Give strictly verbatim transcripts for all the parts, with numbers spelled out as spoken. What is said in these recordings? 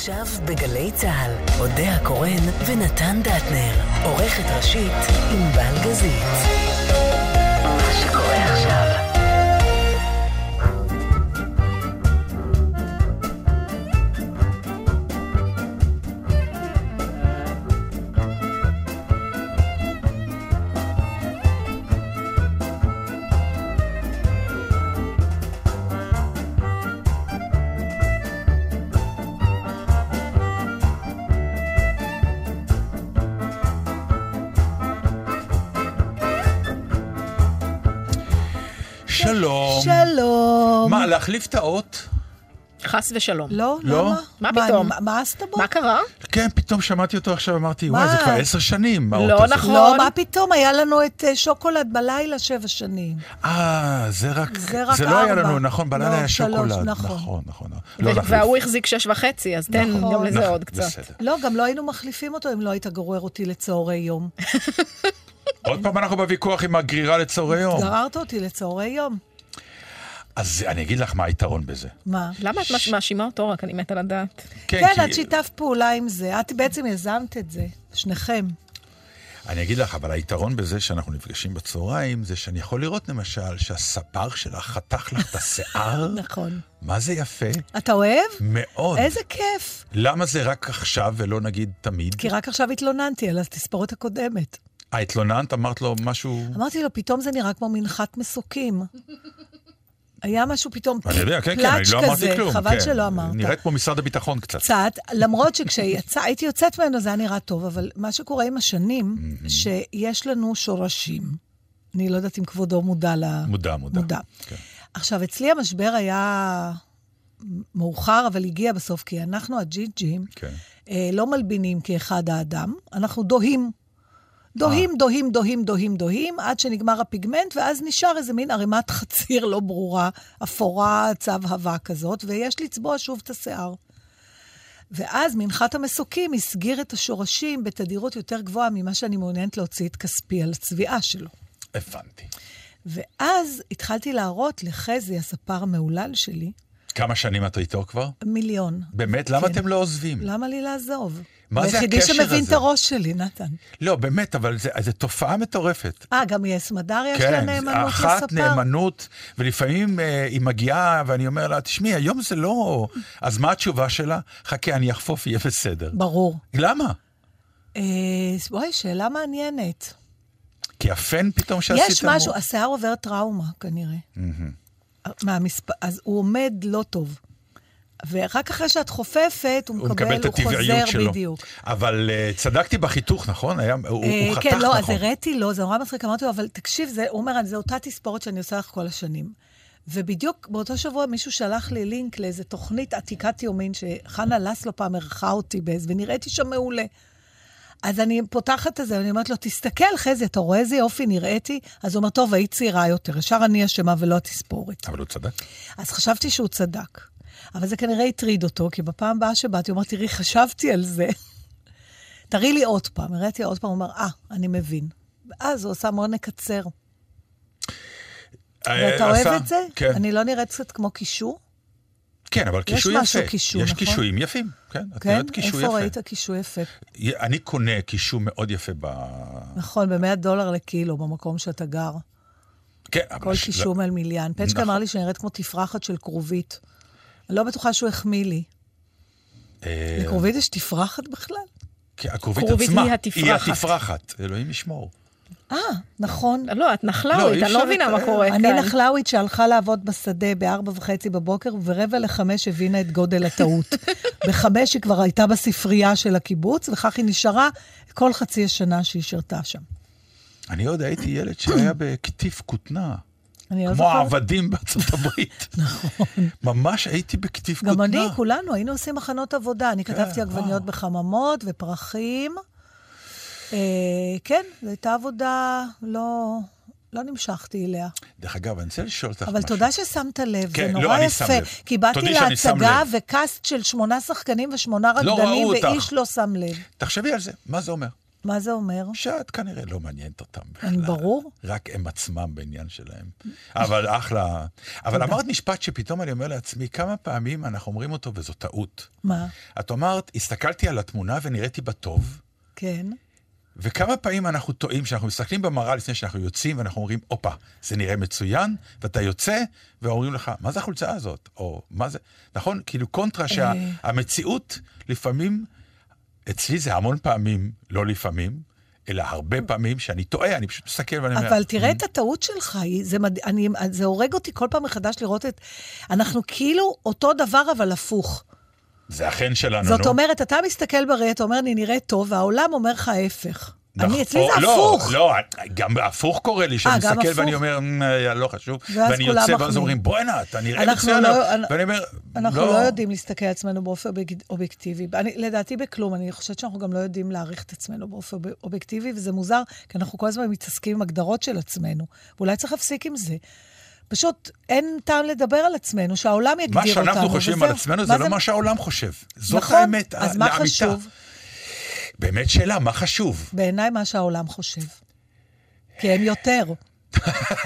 עכשיו בגלי צהל, אודיה קורן ונתן דטנר, עורכת ראשית עם בן גזית. מה שקורה עכשיו. שלום. שלום. מה, להחליף את האות? חס ושלום. לא, למה? מה פתאום? מה עשת בו? מה קרה? כן, פתאום שמעתי אותו עכשיו, אמרתי, וואי, זה כבר עשר שנים. לא, נכון. לא, מה פתאום? היה לנו את שוקולד בלילה שבע שנים. אה, זה רק... זה רק ארבע. זה לא היה לנו, נכון, בלילה היה שוקולד. נכון, נכון. והוא החזיק שש וחצי, אז תן גם לזה עוד קצת. לא, גם לא היינו מחליפים אותו אם לא היית גורר אותי לצהרי יום. עוד פעם אנחנו בוויכוח עם הגרירה לצהרי יום. גררת אותי לצהרי יום. אז אני אגיד לך מה היתרון בזה. מה? למה את מאשימה אותו רק? אני מתה לדעת. כן, את שיתף פעולה עם זה. את בעצם יזמת את זה, שניכם. אני אגיד לך, אבל היתרון בזה שאנחנו נפגשים בצהריים, זה שאני יכול לראות למשל שהספר שלך חתך לך את השיער. נכון. מה זה יפה. אתה אוהב? מאוד. איזה כיף. למה זה רק עכשיו ולא נגיד תמיד? כי רק עכשיו התלוננתי על התספורת הקודמת. ההתלוננת, אמרת לו משהו... אמרתי לו, פתאום זה נראה כמו מנחת מסוקים. היה משהו פתאום פלאץ' כזה, חבל שלא אמרת. נראית כמו משרד הביטחון קצת. קצת, למרות שכשהייתי יוצאת ממנו זה היה נראה טוב, אבל מה שקורה עם השנים, שיש לנו שורשים. אני לא יודעת אם כבודו מודע למודע. מודע. עכשיו, אצלי המשבר היה... מאוחר, אבל הגיע בסוף, כי אנחנו הג'יג'ים לא מלבינים כאחד האדם, אנחנו דוהים. דוהים, דוהים, דוהים, דוהים, דוהים, עד שנגמר הפיגמנט, ואז נשאר איזה מין ערימת חציר לא ברורה, אפורה, צהובה כזאת, ויש לצבוע שוב את השיער. ואז מנחת המסוקים הסגיר את השורשים בתדירות יותר גבוהה ממה שאני מעוניינת להוציא את כספי על הצביעה שלו. הבנתי. ואז התחלתי להראות לחזי, הספר המעולל שלי. כמה שנים את איתו כבר? מיליון. באמת? למה אתם לא עוזבים? למה לי לעזוב? מה זה הקשר הזה? שמבין את הראש שלי, נתן. לא, באמת, אבל זו תופעה מטורפת. אה, גם יש מדר, יש לה נאמנות לספר. כן, אחת נאמנות, ולפעמים היא מגיעה, ואני אומר לה, תשמעי, היום זה לא... אז מה התשובה שלה? חכה, אני אחפוף, יהיה בסדר. ברור. למה? וואי, שאלה מעניינת. כי הפן פתאום שעשית... יש משהו, השיער עובר טראומה, כנראה. אז הוא עומד לא טוב. ורק אחרי שאת חופפת, הוא מקבל, הוא חוזר בדיוק. אבל צדקתי בחיתוך, נכון? הוא חתך, נכון? כן, לא, אז הראתי לו, זה נורא מצחיק, אמרתי לו, אבל תקשיב, הוא אומר, זה אותה תספורת שאני עושה לך כל השנים. ובדיוק באותו שבוע מישהו שלח לי לינק לאיזו תוכנית עתיקת יומין, שחנה לסלו פעם ערכה אותי בזה, ונראיתי שם מעולה. אז אני פותחת את זה, ואני אומרת לו, תסתכל, חזי, אתה רואה איזה יופי, נראיתי? אז הוא אומר, טוב, היית צעירה יותר, ישר אני אשמה ולא התספורת. אבל הוא צדק. אז חשבתי שהוא צדק. אבל זה כנראה הטריד אותו, כי בפעם הבאה שבאתי, הוא אומר, תראי, חשבתי על זה. תראי לי עוד פעם, הראיתי עוד פעם, הוא אומר, אה, אני מבין. ואז הוא עושה מאוד נקצר. ואתה אוהב את זה? אני לא נראית קצת כמו קישור? כן, אבל קישוי יפה. יש קישויים יפים, כן? כן? איפה ראית קישוי יפה? אני קונה קישוי מאוד יפה ב... נכון, ב-מאה דולר לקילו, במקום שאתה גר. כן, אבל... כל קישוי מעל מיליאן. פצ'קה אמר לי שנראית כמו תפרחת של קרובית. אני לא בטוחה שהוא החמיא לי. לקרובית יש תפרחת בכלל? הקרובית עצמה היא התפרחת. אלוהים ישמור. אה, נכון. לא, את נחלאווית, אני לא מבינה מה קורה. אני נחלאווית שהלכה לעבוד בשדה בארבע וחצי בבוקר, ורבע לחמש הבינה את גודל הטעות. בחמש היא כבר הייתה בספרייה של הקיבוץ, וכך היא נשארה כל חצי השנה שהיא שירתה שם. אני עוד הייתי ילד שהיה בכתיף כותנה. כמו העבדים בארצות הברית. נכון. ממש הייתי בכתיף כותנה. גם אני, כולנו, היינו עושים מחנות עבודה. אני כתבתי עגבניות בחממות ופרחים. כן, זו הייתה עבודה, לא, לא נמשכתי אליה. דרך אגב, אני רוצה לשאול אותך משהו. אבל תודה ששמת לב, זה נורא יפה. כי באתי להצגה וקאסט של שמונה שחקנים ושמונה רקדנים, ואיש לא שם לב. תחשבי על זה, מה זה אומר? מה זה אומר? שאת כנראה לא מעניינת אותם בכלל. ברור. רק הם עצמם בעניין שלהם. אבל אחלה. אבל אמרת משפט שפתאום אני אומר לעצמי, כמה פעמים אנחנו אומרים אותו וזו טעות. מה? את אומרת, הסתכלתי על התמונה ונראיתי בטוב. כן. וכמה פעמים אנחנו טועים שאנחנו מסתכלים במראה לפני שאנחנו יוצאים ואנחנו אומרים, אופה, זה נראה מצוין, ואתה יוצא ואומרים לך, מה זה החולצה הזאת? או מה זה? נכון? כאילו קונטרה שהמציאות לפעמים... אצלי זה המון פעמים, לא לפעמים, אלא הרבה פעמים שאני טועה, אני פשוט מסתכל ואני... אבל תראה את הטעות שלך, זה הורג אותי כל פעם מחדש לראות את... אנחנו כאילו אותו דבר אבל הפוך. זה אכן שלנו. זאת אומרת, אתה מסתכל בראי, אתה אומר, אני נראה טוב, והעולם אומר לך ההפך. אני אצלי זה הפוך. לא, גם הפוך קורה לי, שאני מסתכל ואני אומר, לא חשוב, ואני יוצא ואז אומרים, בואי נה, אתה נראה מצוין, ואני אומר, לא. אנחנו לא יודעים להסתכל על עצמנו באופן אובייקטיבי, לדעתי בכלום, אני חושבת שאנחנו גם לא יודעים להעריך את עצמנו באופן אובייקטיבי, וזה מוזר, כי אנחנו כל הזמן מתעסקים עם הגדרות של עצמנו, ואולי צריך להפסיק עם זה. פשוט אין טעם לדבר על עצמנו, שהעולם יגדיר אותנו. מה שאנחנו חושבים על עצמנו, זה לא מה שהעולם חושב. זאת האמת, לאמיתה. באמת שאלה, מה חשוב? בעיניי מה שהעולם חושב. כי הם יותר.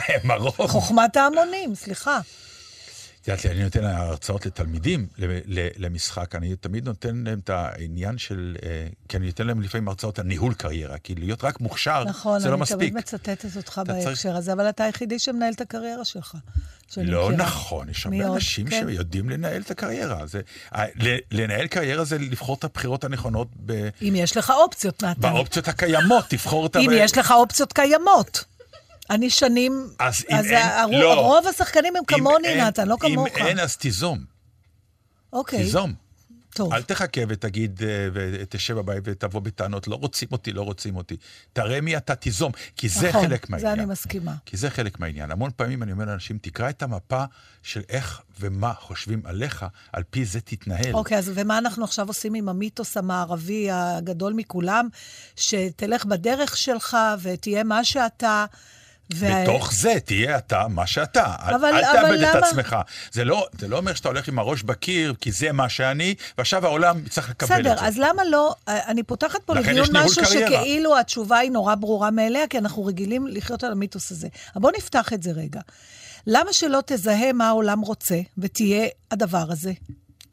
הם הרוב. חוכמת ההמונים, סליחה. יודעת לי, אני נותן הרצאות לתלמידים למשחק, אני תמיד נותן להם את העניין של, כי אני נותן להם לפעמים הרצאות על ניהול קריירה, כי להיות רק מוכשר, זה לא מספיק. נכון, אני תמיד מצטטת אותך בהקשר הזה, אבל אתה היחידי שמנהל את הקריירה שלך. לא נכון, יש הרבה אנשים שיודעים לנהל את הקריירה. לנהל קריירה זה לבחור את הבחירות הנכונות. אם יש לך אופציות, נתן. באופציות הקיימות, תבחור את... אם יש לך אופציות קיימות. אני שנים, אז, אז הרוב, אין, לא. הרוב השחקנים הם כמוני, נתן, לא כמוך. אם אין, אז תיזום. אוקיי. תיזום. טוב. אל תחכה ותגיד, ותשב הבית ותבוא בטענות, לא רוצים אותי, לא רוצים אותי. תראה מי אתה תיזום, כי זה נכון, חלק מהעניין. זה אני מסכימה. כי זה חלק מהעניין. המון פעמים אני אומר לאנשים, תקרא את המפה של איך ומה חושבים עליך, על פי זה תתנהל. אוקיי, אז ומה אנחנו עכשיו עושים עם המיתוס המערבי הגדול מכולם, שתלך בדרך שלך ותהיה מה שאתה... בתוך זה תהיה אתה מה שאתה, אל תאבד את עצמך. זה לא אומר שאתה הולך עם הראש בקיר כי זה מה שאני, ועכשיו העולם צריך לקבל את זה. בסדר, אז למה לא, אני פותחת פה לדיון משהו שכאילו התשובה היא נורא ברורה מאליה, כי אנחנו רגילים לחיות על המיתוס הזה. אבל בוא נפתח את זה רגע. למה שלא תזהה מה העולם רוצה ותהיה הדבר הזה?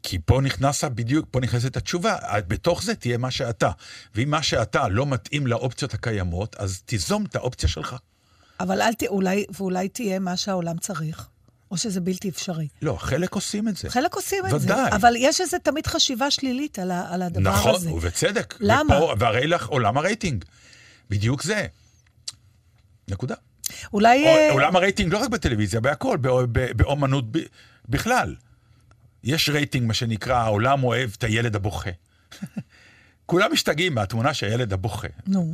כי פה נכנסה בדיוק, פה נכנסת התשובה, בתוך זה תהיה מה שאתה, ואם מה שאתה לא מתאים לאופציות הקיימות, אז תיזום את האופציה שלך. אבל אל ת... אולי... ואולי תהיה מה שהעולם צריך, או שזה בלתי אפשרי. לא, חלק עושים את זה. חלק עושים ודאי. את זה. אבל יש איזה תמיד חשיבה שלילית על, ה... על הדבר נכון, הזה. נכון, ובצדק. למה? ופה... והרי לך עולם הרייטינג. בדיוק זה. נקודה. אולי... או... עולם הרייטינג לא רק בטלוויזיה, בהכל, בא... באומנות ב... בכלל. יש רייטינג, מה שנקרא, העולם אוהב את הילד הבוכה. כולם משתגעים מהתמונה שהילד הבוכה.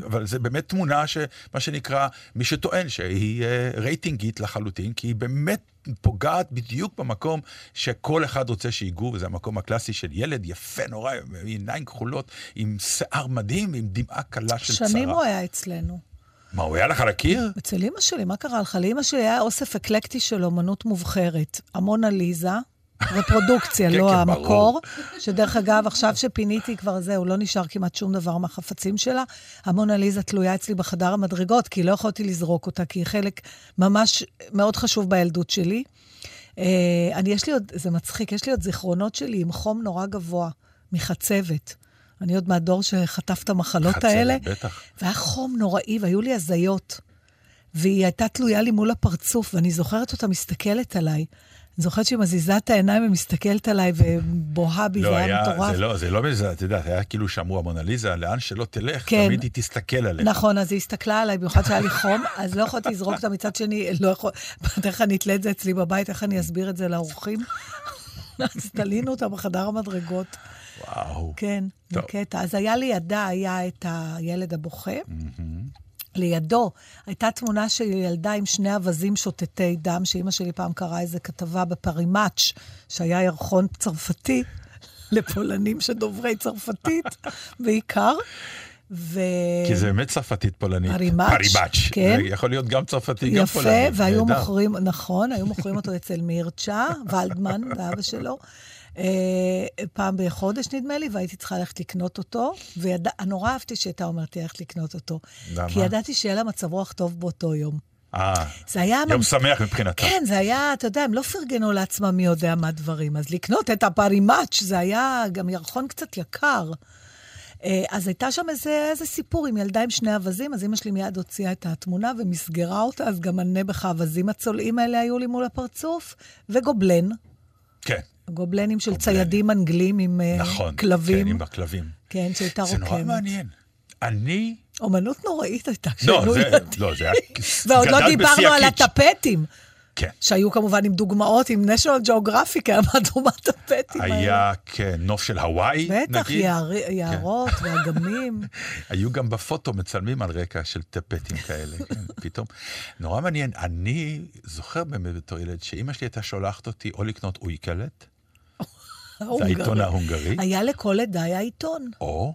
אבל זה באמת תמונה שמה שנקרא, מי שטוען שהיא רייטינגית לחלוטין, כי היא באמת פוגעת בדיוק במקום שכל אחד רוצה שיגעו, וזה המקום הקלאסי של ילד יפה נורא, עם עיניים כחולות, עם שיער מדהים, עם דמעה קלה של צרה. שנים הוא היה אצלנו. מה, הוא היה לך על הקיר? אצל אמא שלי, מה קרה לך? לאמא שלי היה אוסף אקלקטי של אומנות מובחרת. המונה ליזה. רפרודוקציה, לא המקור, שדרך אגב, עכשיו שפיניתי כבר זהו, לא נשאר כמעט שום דבר מהחפצים שלה, המונליזה תלויה אצלי בחדר המדרגות, כי לא יכולתי לזרוק אותה, כי היא חלק ממש מאוד חשוב בילדות שלי. אני, יש לי עוד, זה מצחיק, יש לי עוד זיכרונות שלי עם חום נורא גבוה, מחצבת. אני עוד מהדור שחטף את המחלות האלה. והיה חום נוראי, והיו לי הזיות. והיא הייתה תלויה לי מול הפרצוף, ואני זוכרת אותה מסתכלת עליי. אני זוכרת שהיא מזיזה את העיניים ומסתכלת עליי ובוהה בי, זה היה מטורף. לא, זה לא מזיזה, אתה יודע, היה כאילו שאמרו המונליזה, לאן שלא תלך, תמיד היא תסתכל עליך. נכון, אז היא הסתכלה עליי, במיוחד שהיה לי חום, אז לא יכולתי לזרוק אותה מצד שני, לא יכול, איך אני אתלה את זה אצלי בבית, איך אני אסביר את זה לאורחים. אז תלינו אותה בחדר המדרגות. וואו. כן, בקטע. אז היה לידה, היה את הילד הבוכה, לידו הייתה תמונה של ילדה עם שני אבזים שוטטי דם, שאמא שלי פעם קראה איזה כתבה בפרימאץ' שהיה ירחון צרפתי לפולנים שדוברי צרפתית בעיקר. ו... כי זה באמת צרפתית פולנית. פרימאץ', כן. יכול להיות גם צרפתי, גם פולנית. יפה, והיו מוכרים, נכון, היו מוכרים אותו אצל מירצ'ה, ולדמן, ואבא שלו. פעם בחודש נדמה לי, והייתי צריכה ללכת לקנות אותו, ונורא אהבתי שאתה אומרת ללכת לקנות אותו. למה? כי ידעתי שיהיה לה מצב רוח טוב באותו יום. אה, יום שמח מבחינתה. כן, זה היה, אתה יודע, הם לא פרגנו לעצמם מי יודע מה דברים, אז לקנות את הפרימאץ' זה היה גם ירחון קצת יקר. אז הייתה שם איזה, איזה סיפור עם ילדה עם שני אבזים, אז אמא שלי מיד הוציאה את התמונה ומסגרה אותה, אז גם הנבח האבזים הצולעים האלה היו לי מול הפרצוף, וגובלן. כן. גובלנים של גובלן. ציידים אנגלים עם נכון, כלבים. נכון, כן, עם הכלבים. כן, שהייתה רוקמת. זה נורא מעניין. אני... אומנות נוראית הייתה כשהיינו ילדים. לא, זה היה... ועוד לא דיברנו על הטפטים. כן. שהיו כמובן עם דוגמאות, עם נשיונל ג'אוגרפיק, היה מהדומת הפטים האלה. היה כנוף של הוואי, נגיד. בטח, יערות ואגמים. היו גם בפוטו מצלמים על רקע של טפטים כאלה, פתאום. נורא מעניין, אני זוכר באמת בתור ילד, שאמא שלי הייתה שולחת אותי או לקנות אויקלט, זה העיתון ההונגרי. היה לכל עדה, היה עיתון. או,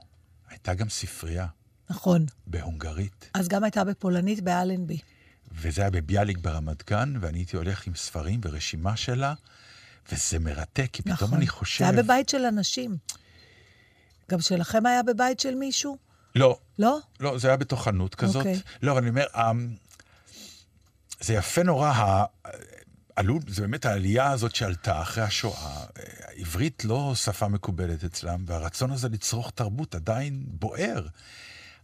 הייתה גם ספרייה. נכון. בהונגרית. אז גם הייתה בפולנית באלנבי. וזה היה בביאליק ברמת גן, ואני הייתי הולך עם ספרים ורשימה שלה, וזה מרתק, כי פתאום נכון. אני חושב... זה היה בבית של אנשים. גם שלכם היה בבית של מישהו? לא. לא? לא, זה היה בתוך חנות כזאת. Okay. לא, אני אומר, זה יפה נורא, ה... זה באמת העלייה הזאת שעלתה אחרי השואה. העברית לא שפה מקובלת אצלם, והרצון הזה לצרוך תרבות עדיין בוער.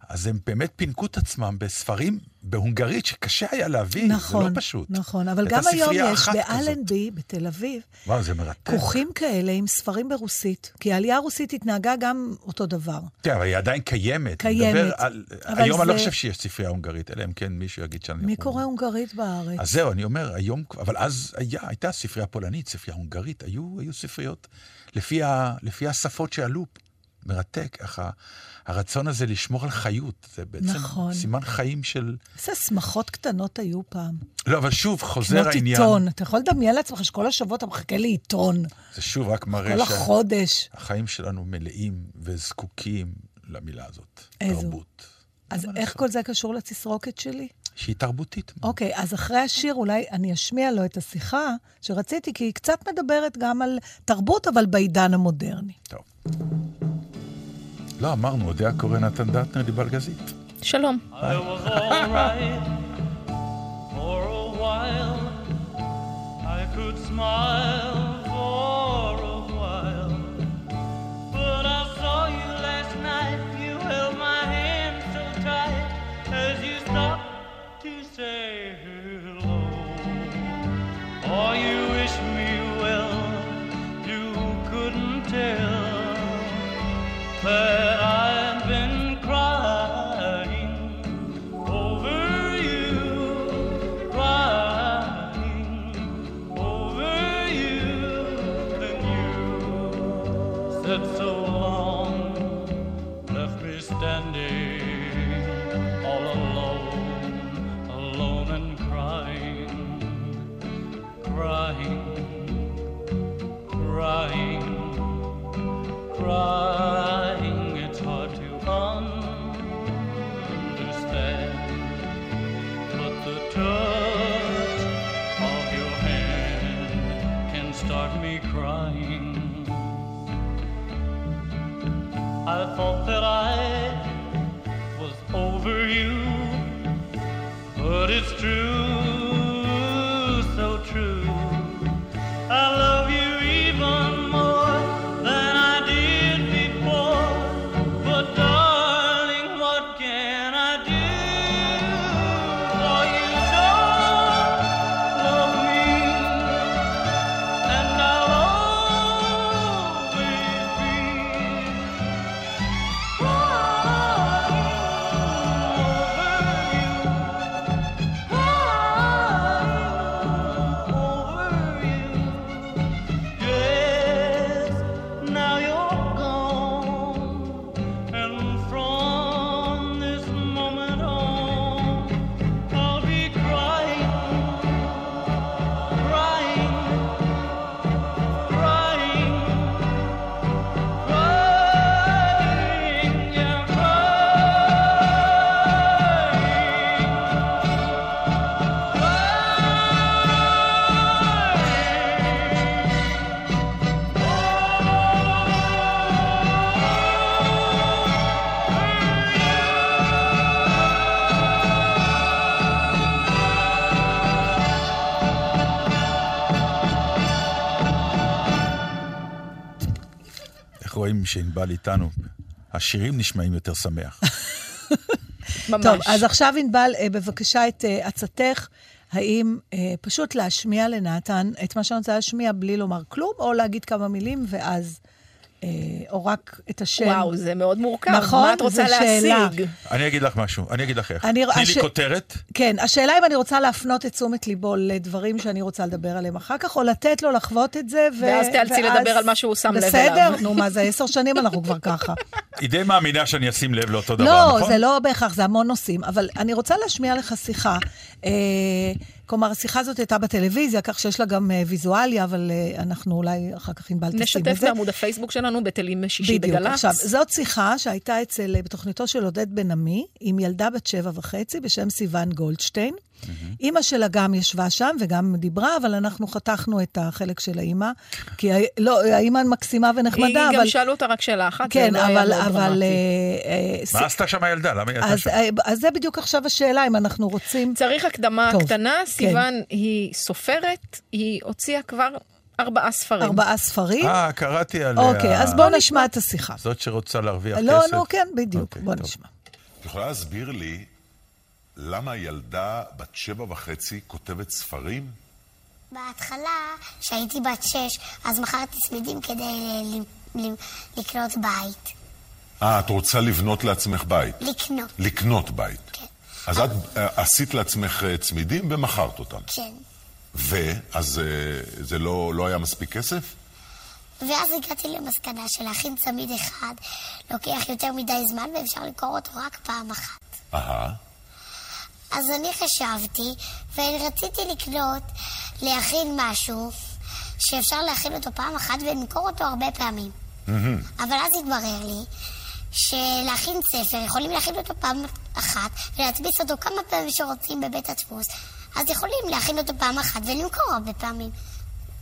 אז הם באמת פינקו את עצמם בספרים בהונגרית, שקשה היה להבין, נכון, זה לא פשוט. נכון, אבל גם היום יש באלנבי, בתל אביב, וואו, זה מרתק. כוחים כאלה עם ספרים ברוסית, כי העלייה הרוסית התנהגה גם אותו דבר. כן, אבל היא עדיין קיימת. קיימת. על... היום זה... אני לא חושב שיש ספרייה הונגרית, אלא אם כן מישהו יגיד שאני... מי קורא הונגרית בארץ? אז זהו, אני אומר, היום... אבל אז היה, הייתה ספרייה פולנית, ספרייה הונגרית, היו, היו ספריות, לפי, ה... לפי השפות שעלו פה. מרתק, אך הרצון הזה לשמור על חיות, זה בעצם נכון. סימן חיים של... איזה שמחות קטנות היו פעם. לא, אבל שוב, חוזר העניין. קנות עיתון, אתה יכול לדמיין לעצמך שכל השבוע אתה מחכה לעיתון. זה שוב רק מראה כל ש... החודש. החיים שלנו מלאים וזקוקים למילה הזאת. איזו. תרבות. אז איך לעשות? כל זה קשור לתסרוקת שלי? שהיא תרבותית. אוקיי, okay, אז אחרי השיר אולי אני אשמיע לו את השיחה שרציתי, כי היא קצת מדברת גם על תרבות, אבל בעידן המודרני. טוב. לא, אמרנו, אודיה קורן, נתן דטנר, ליבל גזית. שלום. I was all right for a while, I could smile for a while, but I saw you last night, you held my hand so tight, as you stopped to say hello. Oh, you wish me well, you couldn't tell that I've been crying over you, crying over you, then you said so long, left me standing all alone, alone and crying, crying, crying, crying. I thought that I was over you, but it's true, so true. I love you even more than I did before, but darling, what can I do? For you don't love me, and I'll always be. Oh, פעמים שענבל איתנו, השירים נשמעים יותר שמח. ממש. טוב, אז עכשיו ענבל, בבקשה את עצתך, האם פשוט להשמיע לנתן את מה שאני רוצה להשמיע בלי לומר כלום, או להגיד כמה מילים ואז... או רק את השם. וואו, זה מאוד מורכב. נכון, מה את רוצה להשיג? אני אגיד לך משהו, אני אגיד לך איך. תני לי כותרת. כן, השאלה אם אני רוצה להפנות את תשומת ליבו לדברים שאני רוצה לדבר עליהם אחר כך, או לתת לו לחוות את זה, ואז תאלצי לדבר על מה שהוא שם לב אליו. בסדר, נו מה, זה עשר שנים אנחנו כבר ככה. היא די מאמינה שאני אשים לב לאותו דבר, נכון? לא, זה לא בהכרח, זה המון נושאים, אבל אני רוצה להשמיע לך שיחה. כלומר, השיחה הזאת הייתה בטלוויזיה, כך שיש לה גם ויזואליה, אבל אנחנו אולי אחר כך ענבל תשים את זה. נשתף בעמוד הפייסבוק שלנו בתלים שישי בגלץ. בדיוק, עכשיו, זאת שיחה שהייתה אצל, בתוכניתו של עודד בן עמי, עם ילדה בת שבע וחצי, בשם סיוון גולדשטיין. אימא שלה גם ישבה שם וגם דיברה, אבל אנחנו חתכנו את החלק של האימא, כי האימא מקסימה ונחמדה. היא גם שאלו אותה רק שאלה אחת. כן, אבל... מה עשתה שם הילדה? אז זה בדיוק עכשיו השאלה, אם אנחנו רוצים... צריך הקדמה קטנה, סיוון היא סופרת, היא הוציאה כבר ארבעה ספרים. ארבעה ספרים? אה, קראתי עליה. אוקיי, אז בואו נשמע את השיחה. זאת שרוצה להרוויח כסף. לא, לא, כן, בדיוק, בואו נשמע. את יכולה להסביר לי למה ילדה בת שבע וחצי כותבת ספרים? בהתחלה, כשהייתי בת שש, אז מכרתי סלידים כדי לקנות בית. אה, את רוצה לבנות לעצמך בית? לקנות. לקנות בית. כן. אז את עשית לעצמך צמידים ומכרת אותם. כן. ואז זה לא היה מספיק כסף? ואז הגעתי למסקנה שלהכין צמיד אחד לוקח יותר מדי זמן ואפשר לקרוא אותו רק פעם אחת. אהה. אז אני חשבתי, ורציתי לקנות, להכין משהו שאפשר להכין אותו פעם אחת ולמכור אותו הרבה פעמים. אבל אז התברר לי שלהכין ספר, יכולים להכין אותו פעם אחת ולהדפיס אותו כמה פעמים שרוצים בבית הדפוס, אז יכולים להכין אותו פעם אחת ולמכור הרבה פעמים.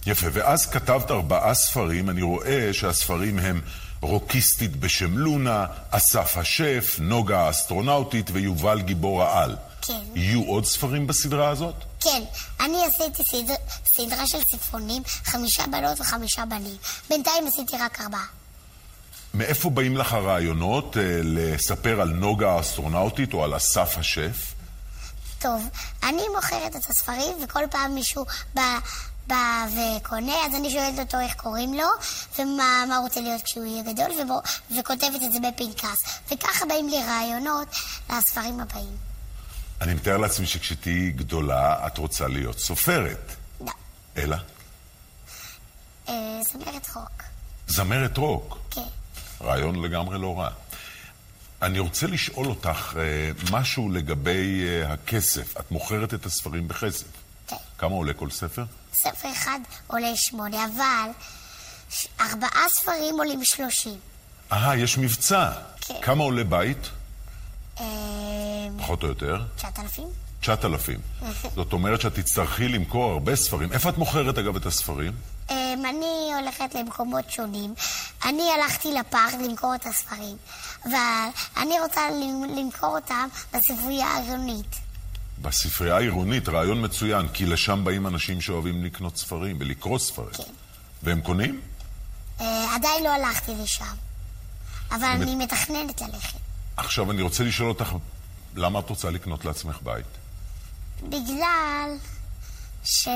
יפה, ואז כתבת ארבעה ספרים, אני רואה שהספרים הם רוקיסטית בשם לונה, אסף השף, נוגה האסטרונאוטית ויובל גיבור העל. כן. יהיו עוד ספרים בסדרה הזאת? כן, אני עשיתי סדר... סדרה של ספרונים, חמישה בנות וחמישה בנים. בינתיים עשיתי רק ארבעה. מאיפה באים לך הרעיונות אה, לספר על נוגה האסטרונאוטית או על אסף השף? טוב, אני מוכרת את הספרים וכל פעם מישהו בא... בא וקונה, אז אני שואלת אותו איך קוראים לו, ומה מה רוצה להיות כשהוא יהיה גדול, ובו, וכותבת את זה בפנקס. וככה באים לי רעיונות לספרים הבאים. אני מתאר לעצמי שכשתהיי גדולה, את רוצה להיות סופרת. לא. אלא? אה, זמרת רוק. זמרת רוק? כן. רעיון לגמרי לא רע. אני רוצה לשאול אותך אה, משהו לגבי אה, הכסף. את מוכרת את הספרים בכסף. כן. כמה עולה כל ספר? ספר אחד עולה שמונה, אבל ארבעה ספרים עולים שלושים. אה, יש מבצע. כן. כמה עולה בית? אה... פחות או יותר? תשעת אלפים. תשעת אלפים. זאת אומרת שאת תצטרכי למכור הרבה ספרים. איפה את מוכרת אגב את הספרים? אה, אני הולכת למקומות שונים. אני הלכתי לפארק למכור את הספרים. אבל אני רוצה למכור אותם בספרייה העירונית. בספרייה העירונית, רעיון מצוין, כי לשם באים אנשים שאוהבים לקנות ספרים ולקרוא ספרים. כן. והם קונים? אה, עדיין לא הלכתי לשם, אבל אני, אני מתכננת ללכת. עכשיו אני רוצה לשאול אותך, למה את רוצה לקנות לעצמך בית? בגלל ש...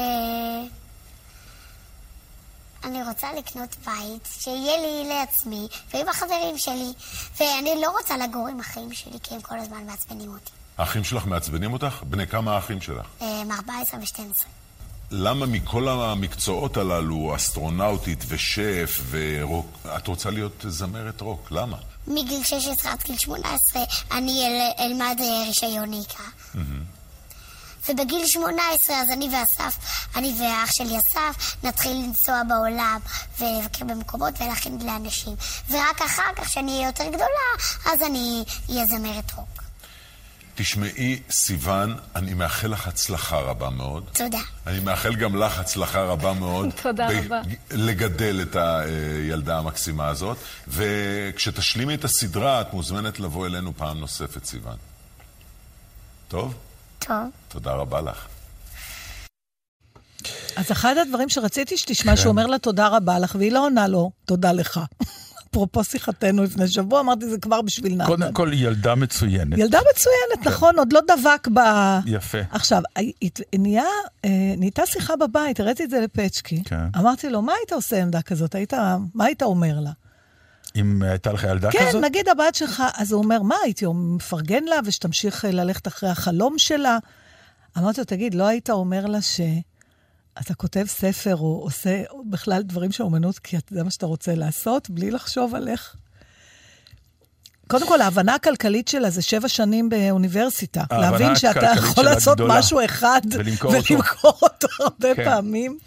אני רוצה לקנות בית שיהיה לי לעצמי ועם החברים שלי, ואני לא רוצה לגור עם החיים שלי כי הם כל הזמן מעצבנים אותי. האחים שלך מעצבנים אותך? בני כמה האחים שלך? ארבע עשרה ושתים עשרה. למה מכל המקצועות הללו, אסטרונאוטית ושף ורוק, את רוצה להיות זמרת רוק? למה? מגיל שש עשרה עד גיל שמונה עשרה אני אל, אלמד רישיון נהיגה. Mm-hmm. ובגיל שמונה עשרה אז אני ואסף, אני ואח שלי אסף, נתחיל לנסוע בעולם ולבקר במקומות ולהכין לאנשים. ורק אחר כך שאני אהיה יותר גדולה, אז אני אהיה זמרת רוק. תשמעי, סיוון, אני מאחל לך הצלחה רבה מאוד. תודה. אני מאחל גם לך הצלחה רבה מאוד. תודה ב- רבה. לגדל את הילדה המקסימה הזאת. וכשתשלימי את הסדרה, את מוזמנת לבוא אלינו פעם נוספת, סיוון. טוב? טוב. תודה רבה לך. אז אחד הדברים שרציתי שתשמע, כן. שהוא אומר לה תודה רבה לך, והיא לא עונה לו, תודה לך. אפרופו שיחתנו לפני שבוע, אמרתי זה כבר בשביל נתן. קודם כל ילדה מצוינת. ילדה מצוינת, נכון, עוד לא דבק ב... יפה. עכשיו, נהייתה שיחה בבית, הראיתי את זה לפצ'קי. אמרתי לו, מה היית עושה עמדה כזאת? מה היית אומר לה? אם הייתה לך ילדה כזאת? כן, נגיד הבת שלך, אז הוא אומר, מה הייתי? הוא מפרגן לה ושתמשיך ללכת אחרי החלום שלה. אמרתי לו, תגיד, לא היית אומר לה ש... אתה כותב ספר, או עושה בכלל דברים של אומנות, כי זה מה שאתה רוצה לעשות, בלי לחשוב עליך. קודם כל, ההבנה הכלכלית שלה זה שבע שנים באוניברסיטה. להבין שאתה יכול לעשות גדולה. משהו אחד, ולמכור, ולמכור אותו הרבה כן. פעמים,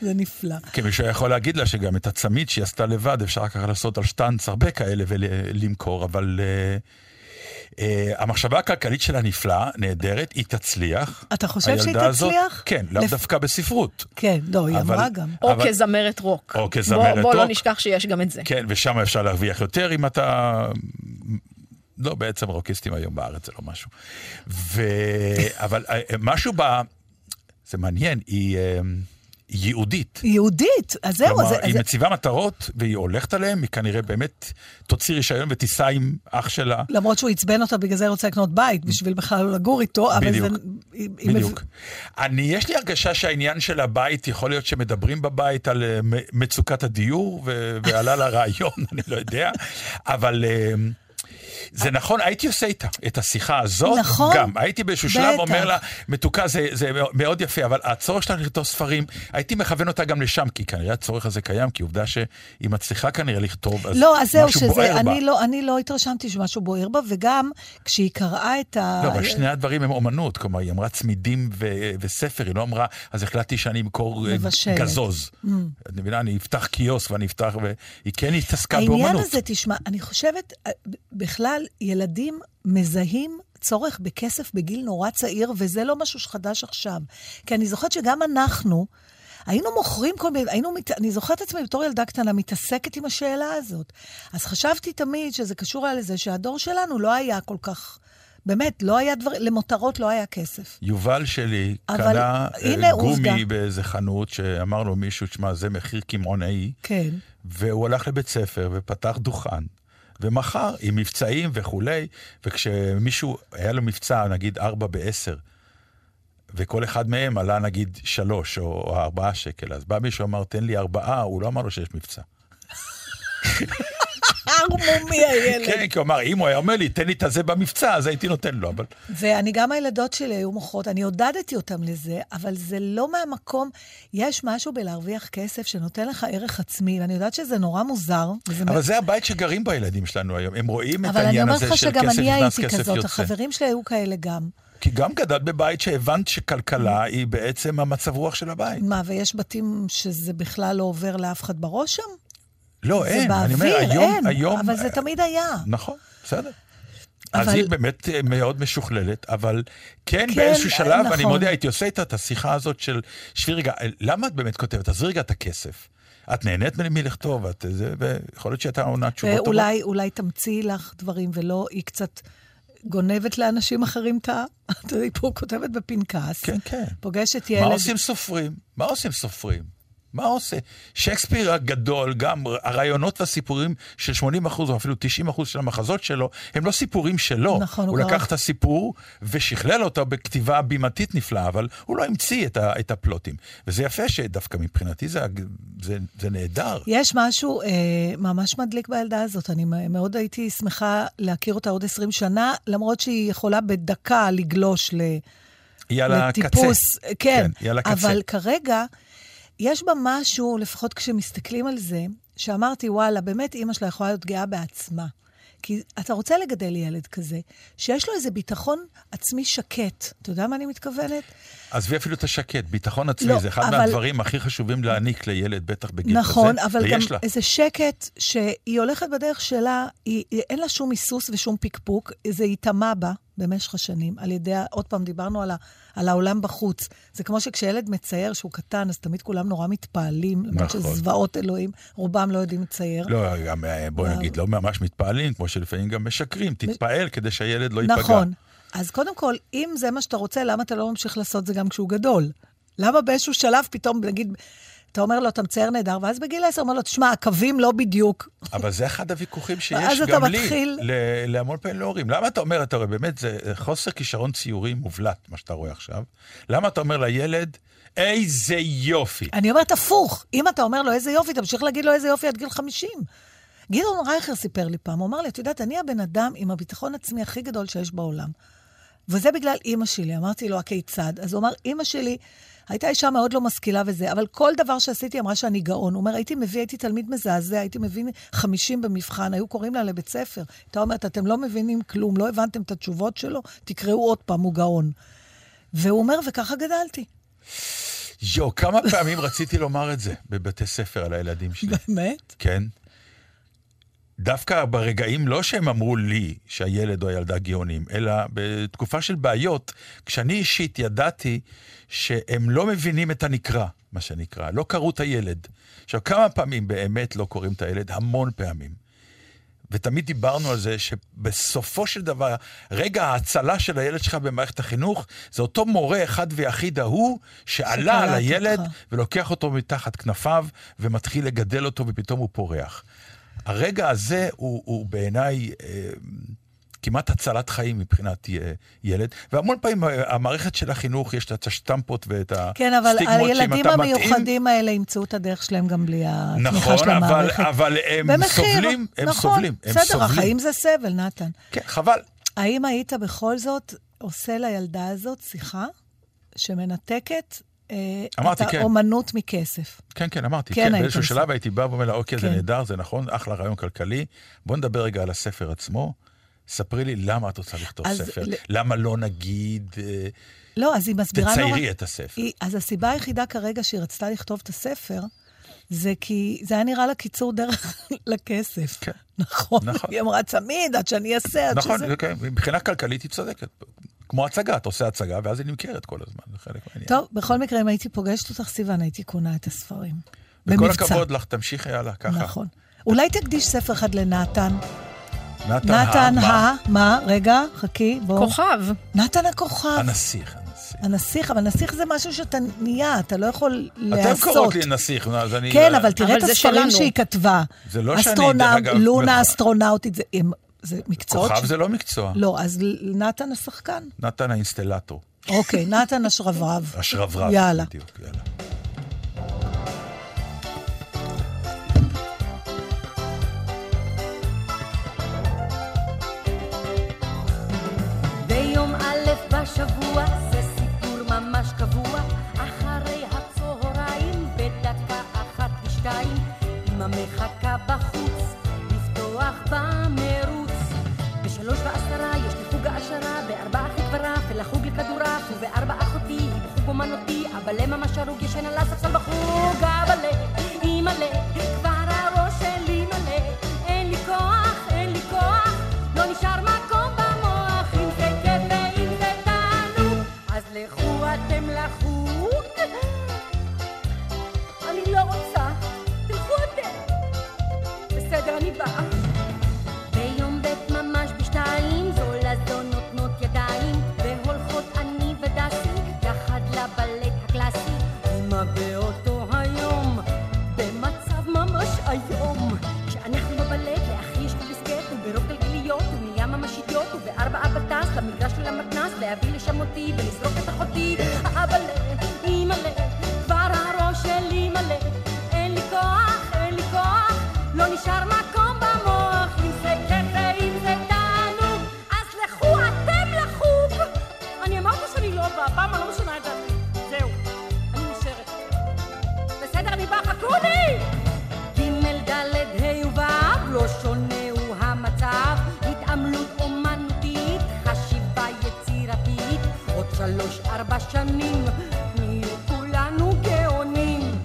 זה נפלא. כן, מישהו יכול להגיד לה שגם את הצמית שהיא עשתה לבד, אפשר ככה לעשות על שטנץ הרבה כאלה ולמכור, אבל... Uh, המחשבה הכלכלית שלה נפלאה, נהדרת, היא תצליח. אתה חושב שהיא תצליח? הזאת, כן, לאו לפ... דווקא בספרות. כן, לא, היא אמרה גם. או אבל... כזמרת רוק. או כזמרת בוא, רוק. בוא לא נשכח שיש גם את זה. כן, ושם אפשר להרוויח יותר אם אתה... לא, בעצם רוקיסטים היום בארץ זה לא משהו. ו... אבל משהו בה... זה מעניין, היא... יהודית. יהודית, אז זהו. כלומר, היא מציבה מטרות, והיא הולכת עליהן, היא כנראה באמת תוציא רישיון ותיסע עם אח שלה. למרות שהוא יצבן אותה, בגלל זה היא רוצה לקנות בית, בשביל בכלל לא לגור איתו, אבל זה... בדיוק. יש לי הרגשה שהעניין של הבית, יכול להיות שמדברים בבית על מצוקת הדיור, ועלה לרעיון, אני לא יודע, אבל... זה נכון, הייתי עושה איתה, את השיחה הזאת, נכון, גם, הייתי באיזשהו שלב אומר לה, מתוקה זה, זה מאוד יפה, אבל הצורך שלה לכתוב ספרים, הייתי מכוון אותה גם לשם, כי כנראה הצורך הזה קיים, כי עובדה שהיא מצליחה כנראה לכתוב, אז לא, משהו שזה, בוער אני בה. לא, אני לא התרשמתי שמשהו בוער בה, וגם כשהיא קראה את ה... לא, אבל שני הדברים הם אומנות, כלומר, היא אמרה צמידים ו- וספר, היא לא אמרה, אז החלטתי שאני אמכור גזוז. Mm. אני מבינה, אני אפתח קיוס ואני אפתח, והיא כן התעסקה באומנות. העניין הזה, תשמע, אני חושבת, בכלל, ילדים מזהים צורך בכסף בגיל נורא צעיר, וזה לא משהו שחדש עכשיו. כי אני זוכרת שגם אנחנו, היינו מוכרים כל מיני, היינו, אני זוכרת את עצמי בתור ילדה קטנה, מתעסקת עם השאלה הזאת. אז חשבתי תמיד שזה קשור על זה, שהדור שלנו לא היה כל כך, באמת, לא היה דבר, למותרות לא היה כסף. יובל שלי קנה גומי באיזה חנות, שאמר לו מישהו, שמה, זה מחיר כמעונאי, כן. והוא הלך לבית ספר ופתח דוכן. ומחר, עם מבצעים וכולי, וכשמישהו, היה לו מבצע, נגיד, ארבע בעשר, וכל אחד מהם עלה, נגיד, שלוש או ארבעה שקל, אז בא מישהו אמר, תן לי ארבעה, הוא לא אמר לו שיש מבצע. הרמומי הילד. כן, כי הוא אמר, אם הוא היה אומר לי, תן לי את הזה במבצע, אז הייתי נותן לו, אבל... ואני גם הילדות שלי היו מוכרות, אני עודדתי אותם לזה, אבל זה לא מהמקום, יש משהו בלהרוויח כסף שנותן לך ערך עצמי, ואני יודעת שזה נורא מוזר. אבל זה הבית שגרים בילדים שלנו היום, הם רואים את העניין הזה של כסף נכנס, כסף יוצא. אבל אני אומרת לך שגם אני הייתי כזאת, החברים שלי היו כאלה גם. כי גם גדלת בבית שהבנת שכלכלה היא בעצם המצב רוח של הבית. מה, ויש בתים שזה בכלל לא עובר לאף אחד בראש שם? לא, אין, אני אומר, היום, היום... אבל זה תמיד היה. נכון, בסדר. אז היא באמת מאוד משוכללת, אבל כן, באיזשהו שלב, אני מודה, הייתי עושה איתה את השיחה הזאת של, שבי רגע, למה את באמת כותבת? אז רגע את הכסף. את נהנית מלכתוב, ויכול להיות שאתה עונה תשובות טובות. אולי תמציא לך דברים, ולא, היא קצת גונבת לאנשים אחרים, היא פה כותבת בפנקס, פוגשת ילד. מה עושים סופרים? מה עושים סופרים? מה עושה? שייקספיר הגדול, גם הרעיונות והסיפורים של שמונים אחוז או אפילו תשעים אחוז של המחזות שלו, הם לא סיפורים שלו. נכון, הוא לקח את הסיפור ושכלל אותה בכתיבה בימתית נפלאה, אבל הוא לא המציא את, ה- את הפלוטים. וזה יפה שדווקא מבחינתי זה, זה, זה נהדר. יש משהו אה, ממש מדליק בילדה הזאת. אני מאוד הייתי שמחה להכיר אותה עוד עשרים שנה, למרות שהיא יכולה בדקה לגלוש ל- לטיפוס. קצה. כן, כן אבל קצה. כרגע... יש בה משהו, לפחות כשמסתכלים על זה, שאמרתי, וואלה, באמת אמא שלה יכולה להיות גאה בעצמה. כי אתה רוצה לגדל ילד כזה, שיש לו איזה ביטחון עצמי שקט. אתה יודע מה אני מתכוונת? עזבי אפילו את השקט. ביטחון עצמי לא, זה אחד אבל... מהדברים הכי חשובים להעניק לילד, בטח בגיל נכון, כזה. נכון, אבל גם לה. איזה שקט שהיא הולכת בדרך שלה, היא, אין לה שום היסוס ושום פיקפוק, זה יתמה בה במשך השנים. על ידי, עוד פעם דיברנו על, ה, על העולם בחוץ. זה כמו שכשילד מצייר שהוא קטן, אז תמיד כולם נורא מתפעלים, נכון. למרות שזוועות אלוהים, רובם לא יודעים לצייר. לא, גם, בוא נגיד, לא ממש מתפעלים, כמו שלפעמים גם משקרים. תתפעל כדי שהילד לא ייפגע. נכון. אז קודם כל, אם זה מה שאתה רוצה, למה אתה לא ממשיך לעשות זה גם כשהוא גדול? למה באיזשהו שלב פתאום, נגיד, אתה אומר לו, תמצייר נהדר, ואז בגיל עשר אומר לו, תשמע, הקווים לא בדיוק. אבל זה אחד הוויכוחים שיש גם מתחיל... לי, ל- להמון פעמים להורים. למה אתה אומר, אתה רואה, באמת, זה חוסר כישרון ציורי מובלט, מה שאתה רואה עכשיו. למה אתה אומר לילד, איזה יופי? אני אומרת, הפוך. אם אתה אומר לו, איזה יופי, תמשיך להגיד לו, איזה יופי עד גיל חמישים. גדעון רייכר סיפר לי פעם, הוא אמר לי, את יודעת, אני הבן אדם עם הביטחון עצמי הכי גדול שיש בעולם. וזה בגלל אמא שלי. אמרתי לו, הכיצד? אז הוא אמר, אמא שלי הייתה אישה מאוד לא משכילה וזה, אבל כל דבר שעשיתי אמרה שאני גאון. הוא אומר, הייתי מביא, הייתי תלמיד מזעזע, הייתי מביא חמישים במבחן, היו קוראים לה לבית ספר. אתה אומרת, אתם לא מבינים כלום, לא הבנתם את התשובות שלו, תקראו עוד פעם, הוא גאון. והוא אומר, וככה גדלתי. יו, כמה פעמים רציתי לומר את זה בבתי ספר על הילדים שלי. באמת? כן. דווקא ברגעים לא שהם אמרו לי שהילד או הילדה גאונים, אלא בתקופה של בעיות, כשאני אישית ידעתי שהם לא מבינים את הנקרא, מה שנקרא, לא קראו את הילד. עכשיו, כמה פעמים באמת לא קוראים את הילד? המון פעמים. ותמיד דיברנו על זה שבסופו של דבר, רגע ההצלה של הילד שלך במערכת החינוך, זה אותו מורה אחד ויחיד ההוא, שעלה על הילד אותך. ולוקח אותו מתחת כנפיו, ומתחיל לגדל אותו ופתאום הוא פורח. הרגע הזה הוא, הוא בעיניי אה, כמעט הצלת חיים מבחינת אה, ילד, והמון פעמים המערכת של החינוך יש לה את השטמפות ואת הסטיגמות שאם אתה מתאים... כן, אבל הילדים המיוחדים האלה ימצאו את הדרך שלהם גם בלי התמיכה של המערכת. נכון, אבל הם במחיר, סובלים, הם נכון, סובלים. הם בסדר, סובלים. החיים זה סבל, נתן. כן, חבל. האם היית בכל זאת עושה לילדה הזאת שיחה שמנתקת... אמרתי, כן. אומנות מכסף. כן, כן, אמרתי. כן, כן. באיזשהו שלב הייתי בא ואומר לה, אוקיי, כן. זה נהדר, זה נכון, אחלה רעיון כלכלי. בוא נדבר רגע על הספר עצמו. ספרי לי למה את רוצה לכתוב ספר. ל... למה לא נגיד... לא, אז היא מסבירה... תציירי לא... את הספר. היא... אז הסיבה היחידה כרגע שהיא רצתה לכתוב את הספר, זה כי זה היה נראה לה קיצור דרך לכסף. כן. נכון? נכון. היא אמרה, צמיד, עד שאני אעשה... עד נכון, שזה... כן. מבחינה כלכלית היא צודקת. כמו הצגה, אתה עושה הצגה, ואז היא נמכרת כל הזמן, זה חלק מעניין. טוב, בכל מקרה, אם הייתי פוגשת אותך, סיוון, הייתי קונה את הספרים. בכל הכבוד לך, תמשיכי הלאה, ככה. נכון. אולי תקדיש ספר אחד לנתן. נתן ה... מה? רגע, חכי, בוא. כוכב. נתן הכוכב. הנסיך, הנסיך. הנסיך, אבל הנסיך זה משהו שאתה נהיה, אתה לא יכול לעשות. אתם קוראות לי נסיך, אז אני... כן, אבל תראה את הספרים שהיא כתבה. זה לא שאני... אסטרונאוט, לונה, אסטרונאוטית, זה... זה מקצוע. כוכב ש... זה לא מקצוע. לא, אז נתן השחקן. נתן האינסטלטור. אוקיי, נתן השרברב. השרברב. יאללה. בדיוק, יאללה. ביום א' בשבוע, זה סיפור ממש קבוע, אחרי הצהריים, בדקה אחת ושתיים, אמא מחכה בחוץ, לפתוח במרוח. שלוש ועשרה, יש לי חוג העשרה, בארבעה חדברה, ולחוג לכדורף, ובארבע אחותי, היא בחוג אומנותי, אבל למה ממש הרוג ישן על הספסל בחוג, אבל היא מלא, כבר הראש שלי מלא, אין לי כוח, אין לי כוח, לא נשאר מקום במוח, אם זה כיף ואם זה תענוג, אז לכו אתם לחוג, אני לא רוצה, תלכו אתם, בסדר, אני באה. באותו היום, במצב ממש היום, כשאנחנו בבלט, לאחי יש קוביסקט, וברוב גלגליות, ובנייה ממשיות, ובארבעה בטס, למגרש של המתנס, להביא לשם אותי, ולזרוק את אחותי, אבל היא מלא, כבר הראש שלי מלא, אין לי כוח, אין לי כוח, לא נשאר מקום במוח, אם זה ככה, אם זה תענוג, אז לכו אתם לחוג. אני אמרתי שאני לא באה, פעם אני לא משנה את זה. קולי! גימל דלת היובב, לא שונה הוא המצב, התעמלות אומנותית, חשיבה יצירתית, עוד שלוש ארבע שנים, נהיה כולנו גאונים.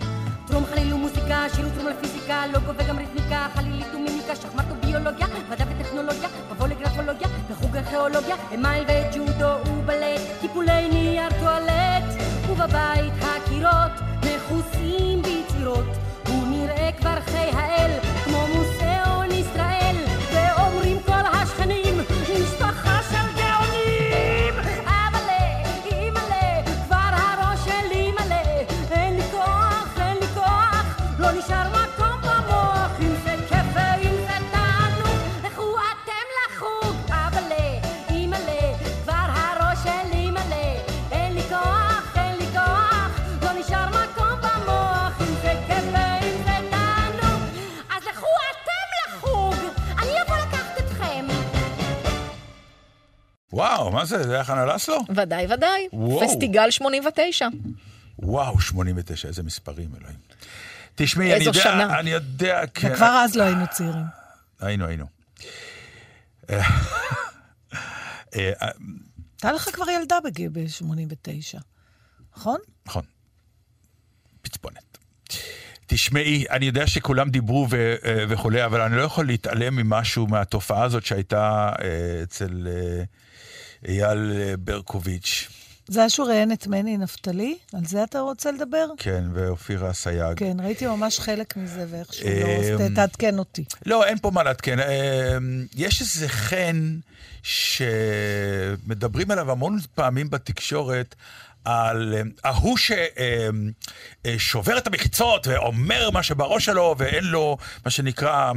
תרום חליל ומוזיקה, שירות תרום לפיזיקה, לוגו וגם ריתמיקה, חלילית ומימיקה, שחמט וביולוגיה, מדע וטכנולוגיה, מבוא לגרפולוגיה, וחוג ארכיאולוגיה, אמייל וג'ודו ובלט, טיפולי נייר טואלט, ובבית הקירות, מכוסים ביצירות, הוא נראה כבר חי האל, כמו מוזיאון ישראל, ואומרים כל השכנים, משפחה של גאונים. אבל אימא'לה, כבר הראש שלי מלא, אין לי כוח, אין לי כוח, וואו, מה זה? זה היה חנה לסלו? ודאי, ודאי. פסטיגל שמונים ותשע. וואו, שמונים ותשע, איזה מספרים, אלוהים. תשמעי, אני יודע, אני יודע... וכבר אז לא היינו צעירים. היינו, היינו. הייתה לך כבר ילדה ב-שמונים ותשע, נכון? נכון. פצפונת. תשמעי, אני יודע שכולם דיברו וכולי, אבל אני לא יכול להתעלם ממשהו, מהתופעה הזאת שהייתה אצל אייל ברקוביץ'. זה היה שראיין את מני נפתלי? על זה אתה רוצה לדבר? כן, ואופירה סייג. כן, ראיתי ממש חלק מזה ואיך שלא, תעדכן אותי. לא, אין פה מה להתעדכן. יש איזה חן שמדברים עליו המון פעמים בתקשורת, על ההוא ששובר את המחיצות ואומר מה שבראש שלו, ואין לו, מה שנקרא,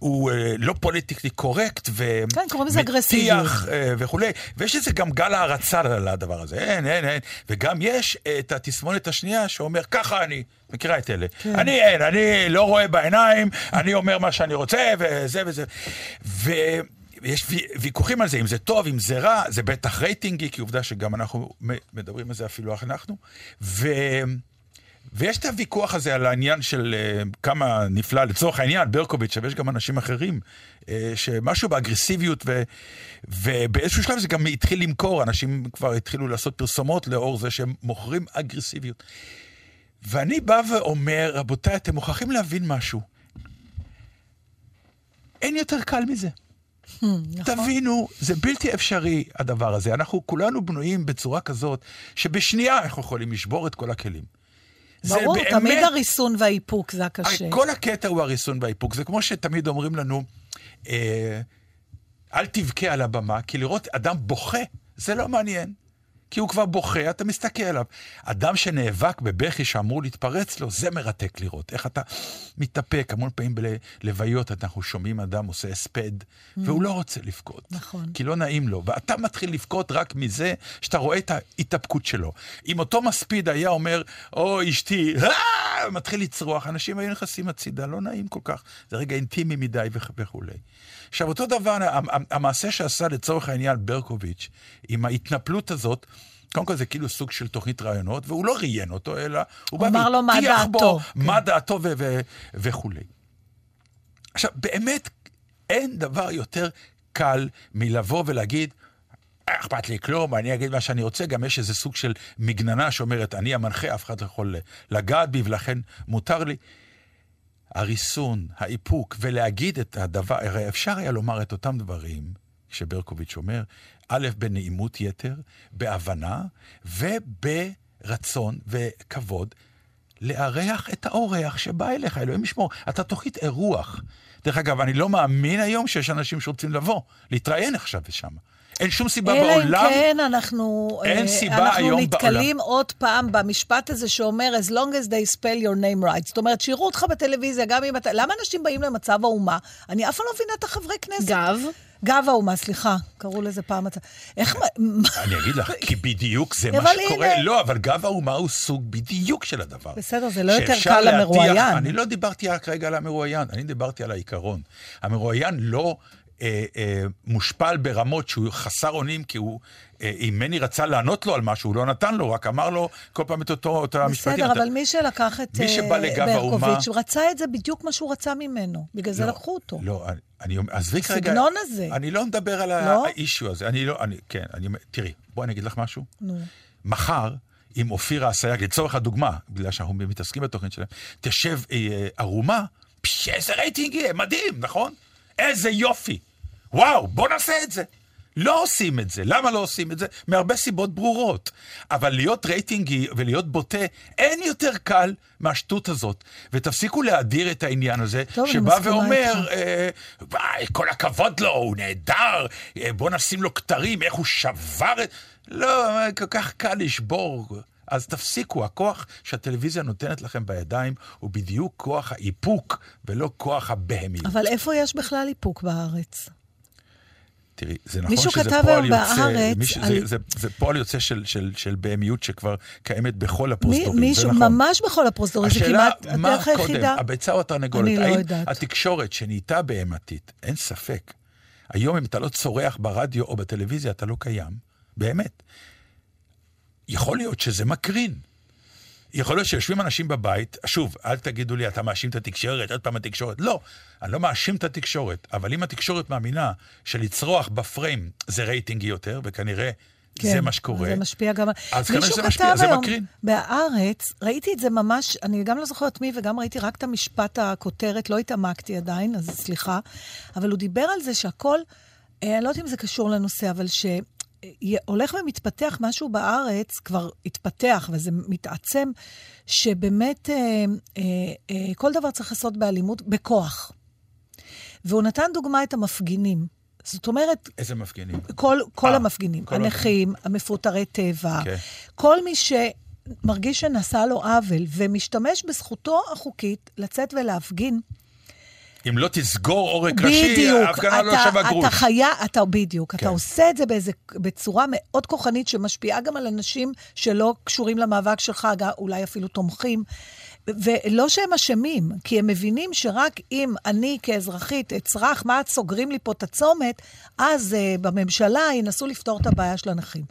הוא לא פוליטיקלי קורקט, ומתיח וכו'. ויש איזה גם גל הערצה לדבר הזה, אין, אין, אין. וגם יש את התסמונת השנייה שאומר, ככה אני, מכירה את אלה. אני אין, אני לא רואה בעיניים, אני אומר מה שאני רוצה, וזה וזה. ו... יש ויכוחים על זה, אם זה טוב, אם זה רע, זה בטח רייטינגי, כי עובדה שגם אנחנו מדברים על זה אפילו אנחנו, ו... ויש את הוויכוח הזה על העניין של כמה נפלא לצורך העניין, ברקוביץ', ויש גם אנשים אחרים, שמשהו באגרסיביות, ו... ובאיזשהו שלב זה גם התחיל למכור, אנשים כבר התחילו לעשות פרסומות לאור זה שהם מוכרים אגרסיביות. ואני בא ואומר, רבותיי, אתם מוכרחים להבין משהו. אין יותר קל מזה. תבינו, זה בלתי אפשרי הדבר הזה. אנחנו כולנו בנויים בצורה כזאת, שבשנייה אנחנו יכולים לשבור את כל הכלים. ברור, תמיד הריסון והאיפוק זה הקשה. כל הקטע הוא הריסון והאיפוק. זה כמו שתמיד אומרים לנו, אל תבכה על הבמה, כי לראות אדם בוכה, זה לא מעניין. כי הוא כבר בוכה, אתה מסתכל עליו. אדם שנאבק בבכי שאמור להתפרץ לו, זה מרתק לראות. איך אתה מתאפק, המון פעמים בלוויות, אנחנו שומעים אדם עושה הספד, והוא לא רוצה לבכות. נכון. כי לא נעים לו. ואתה מתחיל לבכות רק מזה, שאתה רואה את ההתאפקות שלו. אם אותו מספיד היה אומר, או אשתי, מתחיל לצרוח, אנשים היו נכנסים הצידה, לא נעים כל כך. זה רגע אינטימי מדי וכו'. עכשיו, אותו דבר, המעשה שעשה לצורך העניין ברקוביץ', עם ההתנפלות הזאת, קודם כל זה כאילו סוג של תוכנית רעיונות, והוא לא ריין אותו, אלא הוא בא והטיח בו מה דעתו וכו'. עכשיו, באמת אין דבר יותר קל מלבוא ולהגיד, אכפת לי כלום, אני אגיד מה שאני רוצה, גם יש איזה סוג של מגננה שאומרת, אני המנחה, אף אחד יכול לגעת בי, ולכן מותר לי. הריסון, האיפוק, ולהגיד את הדבר, הרי אפשר היה לומר את אותם דברים, שברקוביץ' אומר, א', בנעימות יתר, בהבנה, וברצון וכבוד, לארח את האורח שבא אליך, אלוהים ישמור, אתה תוכנית אירוח. דרך אגב, אני לא מאמין היום שיש אנשים שרוצים לבוא, להתראיין עכשיו ושם. אין שום סיבה בעולם. אלא אם כן, אנחנו, אין סיבה אנחנו היום נתקלים בעולם. עוד פעם במשפט הזה שאומר, as long as they spell your name right. זאת אומרת, שירו אותך בטלוויזיה, גם אם אתה... למה אנשים באים למצב האומה? אני אף לא מבינה את החברי כנסת. גב. גב האומה, סליחה, קראו לזה פעם. איך... אני אגיד לך, כי בדיוק זה מה שקורה. לא, אבל גב האומה הוא סוג בדיוק של הדבר. בסדר, זה לא יותר קל למרואיין. אני לא דיברתי כרגע על המרואיין, אני דיברתי על העיקרון. המרואיין לא... מושפל ברמות שהוא חסר אונים, כי הוא, אם מני רצה לענות לו על משהו, הוא לא נתן לו, רק אמר לו כל פעם את אותו, אותה המשפטים. בסדר, אבל מי שלקח את ברקוביץ' רצה את זה בדיוק מה שהוא רצה ממנו, בגלל זה לקחו אותו. לא, אני אומר, הסגנון הזה. אני לא מדבר על האישו הזה, אני לא, אני, כן, אני, תראי, בואי אני אגיד לך משהו. מחר, אם אופירה סייג, לצורך הדוגמה, בגלל שאנחנו מתעסקים בתוכן שלהם, תשב ערומה, פשע, איזה רייטינג יהיה, מדהים, נכון? איזה יופי. וואו, בוא נעשה את זה. לא עושים את זה. למה לא עושים את זה? מהרבה סיבות ברורות. אבל להיות רייטינגי ולהיות בוטה, אין יותר קל מהשטות הזאת. ותפסיקו להדיר את העניין הזה, טוב, שבא ואומר, אה, אה, כל הכבוד לו, הוא נהדר, אה, בוא נשים לו כתרים, איך הוא שבר את... לא, כל כך קל לשבור... אז תפסיקו, הכוח שהטלוויזיה נותנת לכם בידיים, הוא בדיוק כוח האיפוק, ולא כוח הבהמיות. אבל איפה יש בכלל איפוק בארץ? תראי, זה נכון שזה פועל יוצא, מישהו, על... זה, זה, זה פועל יוצא של, של, של בהמיות שכבר קיימת בכל הפרוסדורים. מישהו, נכון. ממש בכל הפרוסדורים, זה כמעט הדרך היחידה. השאלה, מה קודם, הביצה או התרנגולת? אני לא יודעת. התקשורת שנהייתה בהמתית, אין ספק. היום אם אתה לא צורח ברדיו או בטלוויזיה, אתה לא קיים. באמת. יכול להיות שזה מקרין. יכול להיות שיושבים אנשים בבית, שוב, אל תגידו לי, אתה מאשים את התקשורת, עוד פעם התקשורת. לא, אני לא מאשים את התקשורת, אבל אם התקשורת מאמינה שלצרוח בפריים זה רייטינגי יותר, וכנראה כן, זה מה שקורה. זה משפיע גם... אז כנראה שזה משפיע, זה מקרין. בארץ, ראיתי את זה ממש, אני גם לא זוכרת מי, וגם ראיתי רק את המשפט הכותרת, לא התעמקתי עדיין, אז סליחה, אבל הוא דיבר על זה שהכל, אני לא יודעת אם זה קשור לנושא, אבל ש... הולך ומתפתח משהו בארץ, כבר התפתח וזה מתעצם, שבאמת אה, אה, אה, כל דבר צריך לעשות באלימות, בכוח. והוא נתן דוגמה את המפגינים. זאת אומרת... איזה מפגינים? כל, כל 아, המפגינים, כל הנכים, המפוטרי טבע, okay. כל מי שמרגיש שנעשה לו עוול, ומשתמש בזכותו החוקית לצאת ולהפגין, אם לא תסגור עורק ראשי, ההפגנה לא שווה גרוש. אתה חיה, אתה בדיוק. אתה עושה את זה בצורה מאוד כוחנית, שמשפיעה גם על אנשים שלא קשורים למאבק שלך, אולי אפילו תומכים. ולא שהם אשמים, כי הם מבינים שרק אם אני כאזרחית אצרח, מה את סוגרים לי פה את הצומת, אז בממשלה ינסו לפתור את הבעיה של הנכים.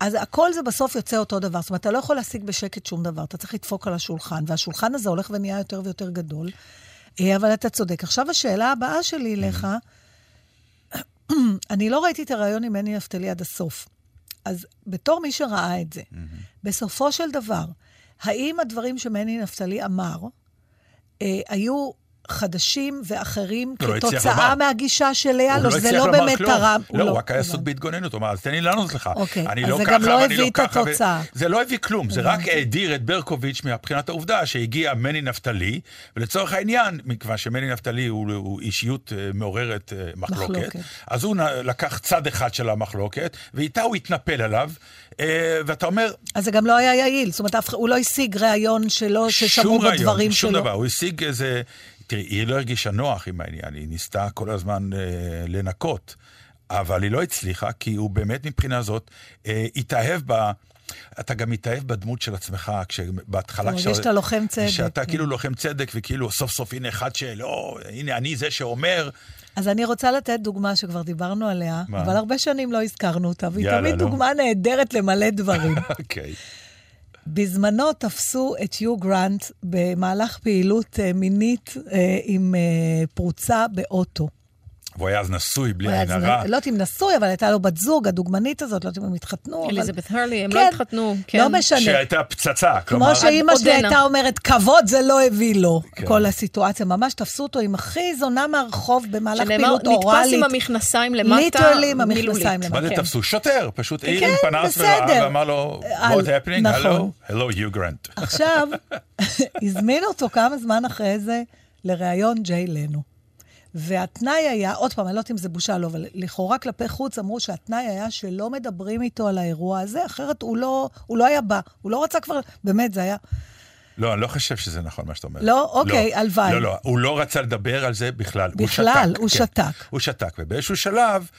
אז הכל זה בסוף יוצא אותו דבר. זאת אומרת, אתה לא יכול להשיג בשקט שום דבר. אתה צריך לדפוק על השולחן, והשולחן הזה הולך ונהיה יותר ויותר גדול. אבל אתה צודק. עכשיו השאלה הבאה שלי לך, אני לא ראיתי את הרעיון אם אני נפתלי עד הסוף. אז בתור מי שראה את זה, בסופו של דבר, האם הדברים שמני נפתלי אמר, היו חדשים ואחרים כתוצאה מהגישה שלה? לא, זה לא באמת תרם. לא, הוא רק היה סוג בהתגוננות. אז תן לי לענות לך. זה גם לא הביא את התוצאה. זה לא הביא כלום. זה רק האדיר את ברקוביץ' מבחינת העובדה שהגיע מני נפתלי, ולצורך העניין, מכיוון שמני נפתלי הוא אישיות מעוררת מחלוקת, אז הוא לקח צד אחד של המחלוקת, ואיתה הוא התנפל עליו, ואתה אומר... אז זה גם לא היה יעיל. זאת אומרת, הוא לא השיג רעיון שלו, ששמעו בדברים שלו. שום דבר. הוא השיג איזה... תראי, היא לא הרגישה נוח עם העניין, היא ניסתה כל הזמן אה, לנקות, אבל היא לא הצליחה, כי הוא באמת מבחינה זאת אה, התאהב בה, אתה גם מתאהב בדמות של עצמך, כשבהתחלה... אתה מרגיש שאתה לוחם צדק. שאתה כאילו לוחם צדק, וכאילו סוף סוף הנה אחד שלא, הנה אני זה שאומר... אז אני רוצה לתת דוגמה שכבר דיברנו עליה, מה? אבל הרבה שנים לא הזכרנו אותה, והיא יאללה, תמיד לא. דוגמה נהדרת למלא דברים. אוקיי. okay. בזמנו תפסו את יו גרנט במהלך פעילות מינית עם פרוצה באוטו. והוא היה אז נשוי, בלי עין הרע. לא תים נשוי, אבל הייתה לו בת זוג, הדוגמנית הזאת, לא תים הם התחתנו. אליזבת הרלי, הם לא התחתנו. לא משנה. שהייתה פצצה. כמו שאימא שלי הייתה אומרת, כבוד זה לא הביא לו. כל הסיטואציה, ממש תפסו אותו עם הכי זונה מהרחוב במהלך פעילות אוראלית. נתפס עם המכנסיים למטה. ליטרלים, המכנסיים למטה. מה זה תפסו? שוטר, פשוט העיר עם פנס ורעה, ואמר לו, what happening? hello, hello, Hugh Grant. עכשיו, הזמין אותו כמה זמן אחרי זה לראיון ג'יי לנו. והתנאי היה, עוד פעם, אני לא יודעת אם זה בושה, לא, אבל לכאורה כלפי חוץ אמרו שהתנאי היה שלא מדברים איתו על האירוע הזה, אחרת הוא לא, הוא לא היה בא, הוא לא רצה כבר, באמת זה היה... לא, אני לא חושב שזה נכון מה שאתה אומרת. לא? אוקיי, אלוואי. לא, לא, הוא לא רצה לדבר על זה בכלל, הוא שתק. בכלל, הוא שתק. הוא שתק, ובאיזשהו שלב...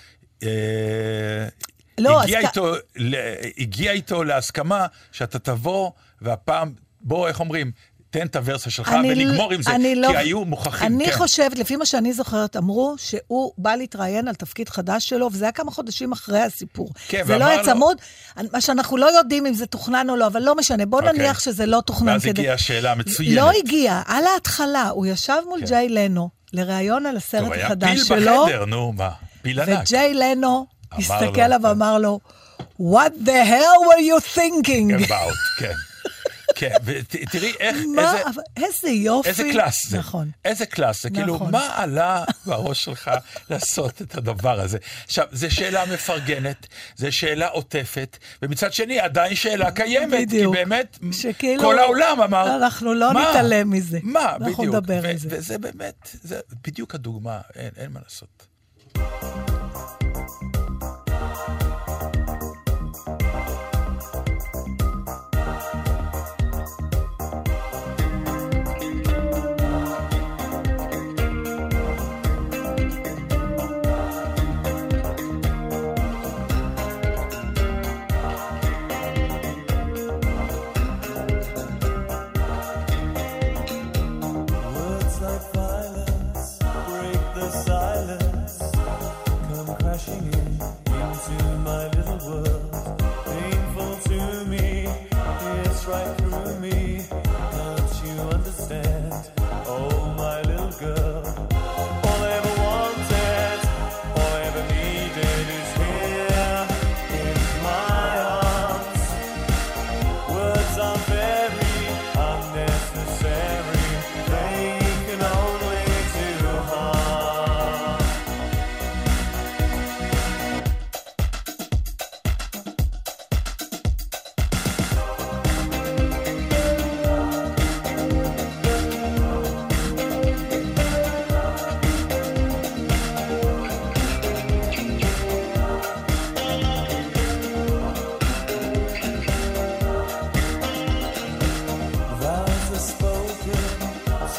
הגיע איתו להסכמה שאתה תבוא, והפעם, בוא, איך אומרים... תן את הוורסה שלך ונגמור עם זה, כי היו מוכחים. אני חושבת, לפי מה שאני זוכרת, אמרו שהוא בא להתראיין על תפקיד חדש שלו, וזה היה כמה חודשים אחרי הסיפור. זה לא היה צמוד, מה שאנחנו לא יודעים אם זה תוכנן או לא, אבל לא משנה, בוא נניח שזה לא תוכנן. ואז הגיעה השאלה המצוינת. לא הגיעה, על ההתחלה, הוא ישב מול ג'יי לנו, לראיון על הסרט החדש שלו. הוא היה פיל בחדר, נו, מה? פיל ענק. וג'יי לנו הסתכל עליו ואמר לו, what the hell were you thinking about? כן. כן, ותראי איך, איזה יופי. איזה קלאס זה. נכון. איזה קלאס זה, כאילו, מה עלה בראש שלך לעשות את הדבר הזה? עכשיו, זו שאלה מפרגנת, זו שאלה עוטפת, ומצד שני, עדיין שאלה קיימת, כי באמת, כל העולם אמר, אנחנו לא נתעלם מזה. מה, בדיוק. אנחנו נדבר על זה. וזה באמת, זה בדיוק הדוגמה, אין מה לעשות.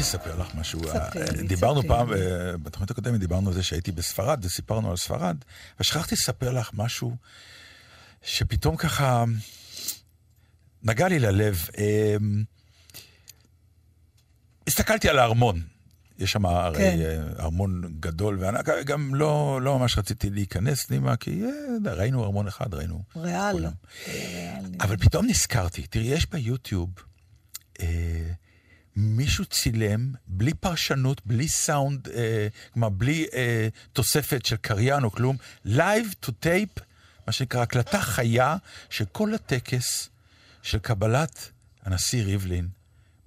רציתי לספר לך משהו. דיברנו פעם, בתוכנית הקודמת דיברנו על זה שהייתי בספרד, וסיפרנו על ספרד, ושכחתי לספר לך משהו שפתאום ככה נגע לי ללב. הסתכלתי על הארמון. יש שם הרי ארמון גדול, וגם לא ממש רציתי להיכנס פנימה, כי ראינו ארמון אחד, ראינו כולם. אבל פתאום נזכרתי, תראי, יש ביוטיוב מישהו צילם, בלי פרשנות, בלי סאונד, כלומר, בלי תוספת של קריין או כלום, live to tape, מה שנקרא, הקלטה חיה, שכל הטקס של קבלת הנשיא ריבלין,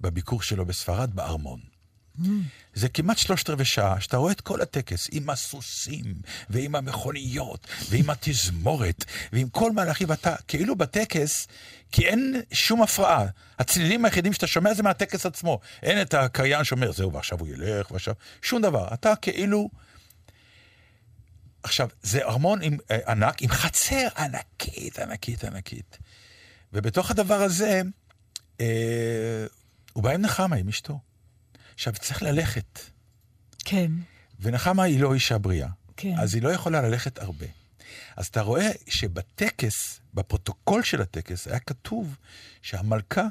בביקור שלו בספרד, בארמון. זה כמעט שלושת רבעי שעה, שאתה רואה את כל הטקס, עם הסוסים, ועם המכוניות, ועם התזמורת, ועם כל מהלכים, ואתה כאילו בטקס, כי אין שום הפרעה. הצלילים היחידים שאתה שומע זה מהטקס עצמו. אין את הקריין שאומר, זהו, ועכשיו הוא ילך, ועכשיו... שום דבר. אתה כאילו... עכשיו, זה ארמון עם, אה, ענק, עם חצר ענקית, ענקית, ענקית. ובתוך הדבר הזה, אה, הוא בא עם נחמה, עם אשתו. עכשיו, צריך ללכת. כן. ונחמה היא לא אישה בריאה. כן. אז היא לא יכולה ללכת הרבה. אז אתה רואה שבטקס, בפרוטוקול של הטקס, היה כתוב שהמלכה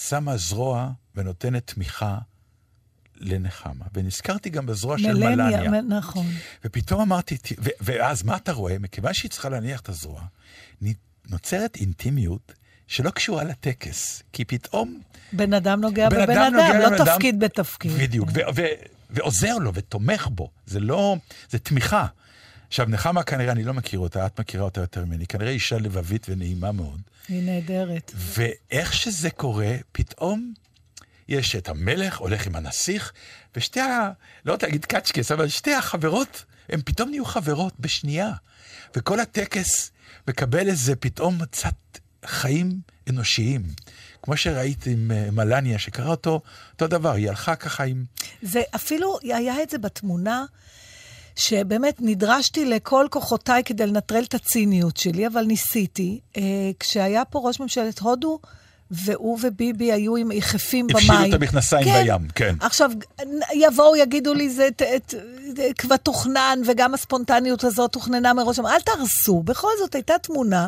שמה זרוע ונותנת תמיכה לנחמה. ונזכרתי גם בזרוע מלניה, של מלניה. מ- נכון. ופתאום אמרתי, ו- ואז מה אתה רואה? מכיוון שהיא צריכה להניח את הזרוע, נוצרת אינטימיות שלא קשורה לטקס. כי פתאום... בן אדם נוגע בבן אדם, אדם לא אדם, תפקיד בתפקיד. בדיוק. ו- ו- ו- ועוזר לו ותומך בו. זה לא... זה תמיכה. עכשיו, נחמה כנראה, אני לא מכיר אותה, את מכירה אותה יותר ממני, כנראה אישה לבבית ונעימה מאוד. היא נהדרת. ואיך שזה קורה, פתאום יש את המלך, הולך עם הנסיך, ושתי ה... לא תגיד קצ'קס, אבל שתי החברות, הן פתאום נהיו חברות בשנייה. וכל הטקס מקבל איזה פתאום מצאת חיים אנושיים. כמו שראית עם מלניה, שקרא אותו, אותו דבר, היא הלכה ככה עם... זה אפילו, היה את זה בתמונה... שבאמת נדרשתי לכל כוחותיי כדי לנטרל את הציניות שלי, אבל ניסיתי. אה, כשהיה פה ראש ממשלת הודו, והוא וביבי היו עם יחפים במים. הפשילו את המכנסיים כן. בים, כן. עכשיו, יבואו, יגידו לי, זה כבר תוכנן, וגם הספונטניות הזאת תוכננה מראש. אל תרסו, בכל זאת הייתה תמונה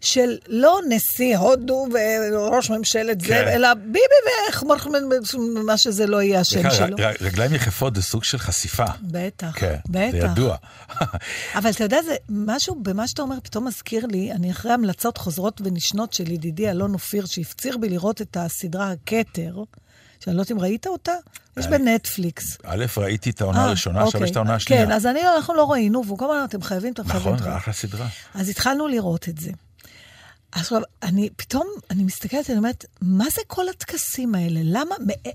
של לא נשיא הודו וראש ממשלת כן. זה, אלא ביבי וחמרחמן, מה שזה לא יהיה השם שלו. ר, רגליים יחפות זה סוג של חשיפה. בטח, כן, בטח. זה ידוע. אבל אתה יודע, זה משהו, במה שאתה אומר, פתאום מזכיר לי, אני אחרי המלצות חוזרות ונשנות של ידידי אלון אופיר, שהפציר בי לראות את הסדרה הכתר, שאני לא יודעת אם ראית אותה, יש בנטפליקס. א', ראיתי את העונה הראשונה, עכשיו יש את העונה השנייה. כן, אז אנחנו לא ראינו, והוא כל הזמן, אתם חייבים, אתם חייבים. נכון, ראה לסדרה. אז התחלנו לראות את זה. עכשיו, אני, פתאום, אני מסתכלת, אני אומרת, מה זה כל התקסים האלה? למה,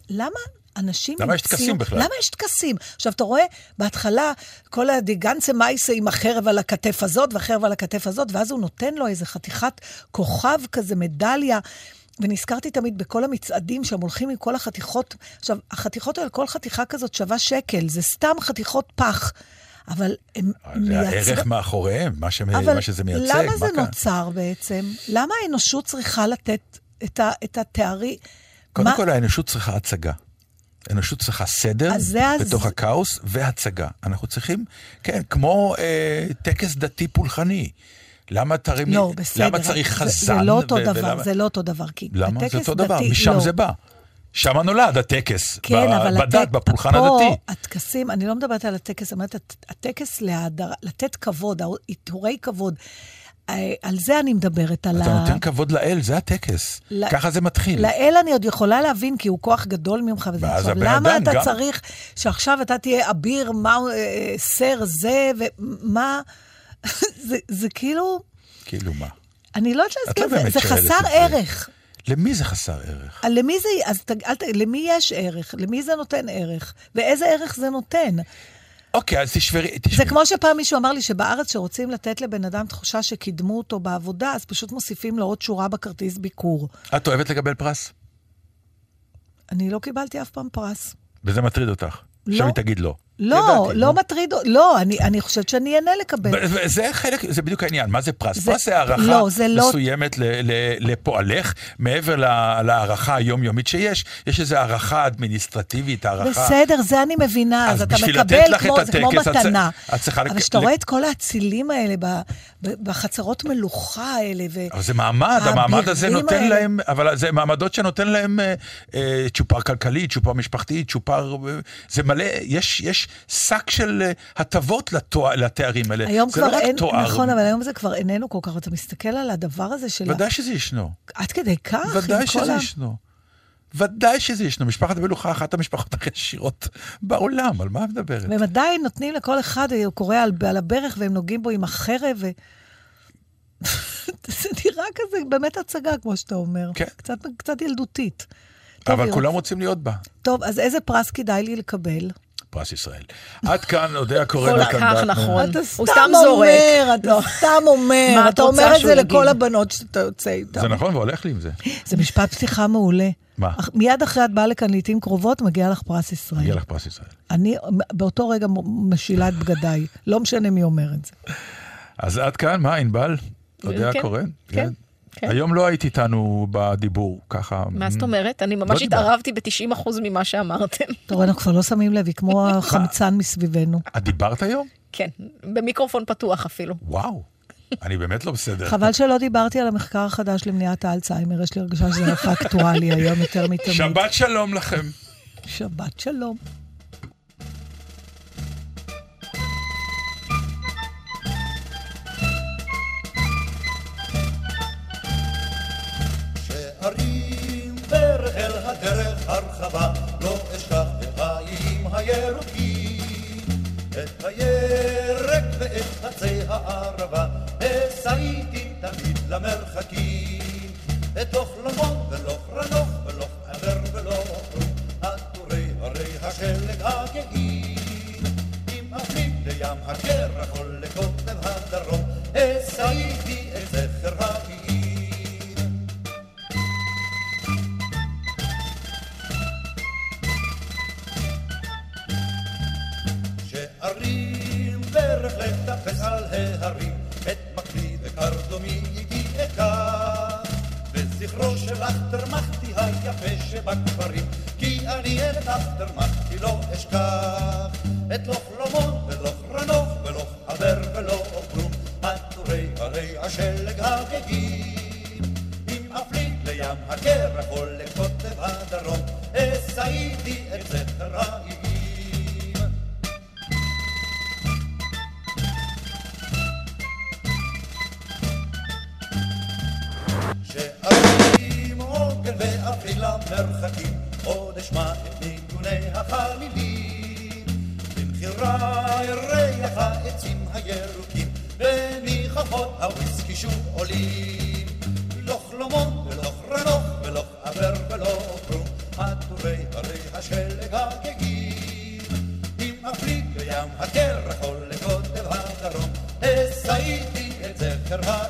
למה אנשים... למה יש תקסים בכלל? למה יש תקסים? עכשיו, אתה רואה, בהתחלה, כל הדיגנצה מייסה עם החרב על הכתף הזאת, והחרב על הכתף הזאת, ואז הוא נותן לו איזה חתיכת כוכב כזה, מדליה, ונזכרתי תמיד בכל המצעדים שהם הולכים עם כל החתיכות. עכשיו, החתיכות על כל חתיכה כזאת שווה שקל, זה סתם חתיכות פח. אבל הם מייצר... הערך מאחוריהם, מה, ש... מה שזה מייצג. למה זה כאן? נוצר בעצם? למה האנושות צריכה לתת את, ה... את התארי? קודם מה... כל, האנושות צריכה הצגה. האנושות צריכה סדר בתוך אז... הקאוס והצגה. אנחנו צריכים, כן, כמו אה, טקס דתי פולחני. למה, תרים... לא, למה צריך חזן? זה, זה לא אותו ו... דבר, ולמה... זה לא אותו דבר. למה? זה אותו דבר, דתי, משם לא. זה בא. שם נולד הטקס, כן, ב- אבל בדת, הטק... בפולחן פה, הדתי. הטקסים, אני לא מדברת על הטקס, אמרת, הטקס להדר, לתת כבוד, איתורי כבוד, על זה אני מדברת. על אתה ה... נותן כבוד לאל, זה הטקס. ל... ככה זה מתחיל. לאל אני עוד יכולה להבין, כי הוא כוח גדול ממך. עכשיו, למה אתה גם... צריך שעכשיו אתה תהיה אביר, מה, סר זה, ומה, זה, זה כאילו... כאילו מה? אני לא יודעת להזכיר, זה, זה חסר ערך. זה. למי זה חסר ערך? למי זה, אז אל, למי יש ערך? למי זה נותן ערך? ואיזה ערך זה נותן? אוקיי, אז תשברי, תשברי. זה כמו שפעם מישהו אמר לי שבארץ שרוצים לתת לבן אדם תחושה שקידמו אותו בעבודה, אז פשוט מוסיפים לו עוד שורה בכרטיס ביקור. את אוהבת לקבל פרס? אני לא קיבלתי אף פעם פרס. וזה מטריד אותך? לא. שמי תגיד לא. לא, לא מטריד, לא, אני, אני חושבת שאני אענה לקבל. זה חלק, זה בדיוק העניין, מה זה פרס? זה, פרס זה הערכה לא, מסוימת לא... ל, ל, לפועלך, מעבר לה, להערכה היומיומית שיש, יש איזו הערכה אדמיניסטרטיבית, הערכה... בסדר, זה אני מבינה, אז, אז אתה מקבל כמו, הטקס, כמו מתנה. הצ... אבל לק... שאתה רואה את כל האצילים האלה, ב, ב, בחצרות מלוכה האלה, ו... אבל זה מעמד, המעמד הזה נותן האלה... להם, אבל זה מעמדות שנותן להם אה, אה, צ'ופר כלכלי, צ'ופר משפחתי, צ'ופר... אה, זה מלא, יש... יש סק של הטבות לתארים האלה. היום כבר אין, נכון, אבל היום זה כבר איננו כל כך, אתה מסתכל על הדבר הזה של... ודאי שזה ישנו. עד כדי כך? ודאי שזה ישנו. ודאי שזה ישנו. משפחת המלוכה, אחת המשפחות הכי עשירות בעולם, על מה מדברת? והם עדיין נותנים לכל אחד, הוא קורא על הברך, והם נוגעים בו עם החרב, ו... זה נראה כזה, באמת הצגה, כמו שאתה אומר. קצת ילדותית. אבל כולם רוצים להיות בה. טוב, אז איזה פרס כדאי לי לקבל? פרס ישראל. עד כאן, אודיה קורן. כל כך נכון. הוא סתם זורק. אתה סתם אומר. אתה אומר את זה לכל הבנות שאתה יוצא איתן. זה נכון, והולך לי עם זה. זה משפט פתיחה מעולה. מה? מיד אחרי את באה לכאן לעתים קרובות, מגיע לך פרס ישראל. מגיע לך פרס ישראל. אני באותו רגע משילה את בגדיי. לא משנה מי אומר את זה. אז עד כאן, מה, אינבל? אודיה קורן? כן. היום לא היית איתנו בדיבור, ככה... מה זאת אומרת? אני ממש התערבתי ב-תשעים אחוז ממה שאמרתם. תראו, אנחנו כבר לא שמים לב, היא כמו החמצן מסביבנו. את דיברת היום? כן, במיקרופון פתוח אפילו. וואו, אני באמת לא בסדר. חבל שלא דיברתי על המחקר החדש למניעת האלצהיימר, יש לי הרגשה שזה נראה אקטואלי היום יותר מתמיד. שבת שלום לכם. שבת שלום. הרים ואל הדרך הרחבה לא אשכח בחיים הירוקים את הירק ואת עצי הערבה וסעיתי תמיד למרחקים את לא חלומות ולא חרנוך ולא חבר ולא חרום עטורי הרי השלג הגאים עם אבנים לים הקרח או לקוטב הדרום וסעיתי את זכר העיר הרים דרך לטפס על ההרים את מקלי וקרדומי איתי אקח וזכרו שלך תרמחתי היפה שבכפרים כי אני אלך תרמחתי לא אשכח את לא חלומות ולא חרנוך ולא חבר ולא אוכלום עטורי הרי השלג הגגים עם אפליג לים הקרח או לקוטב הדרום אסעיתי את זכר העיר שערים עוגל ואפריל המרחקים עוד אשמע את ניגוני החלילים במחירה ריח העצים הירוקים וניחפות הוויסקי שוב עולים לא חלומות ולא חרנוך ולא עבר ולא עברו עטורי הרי השלג הגגים עם אפריל וים הקרח או לקוטב הדרום הסעיתי את זכר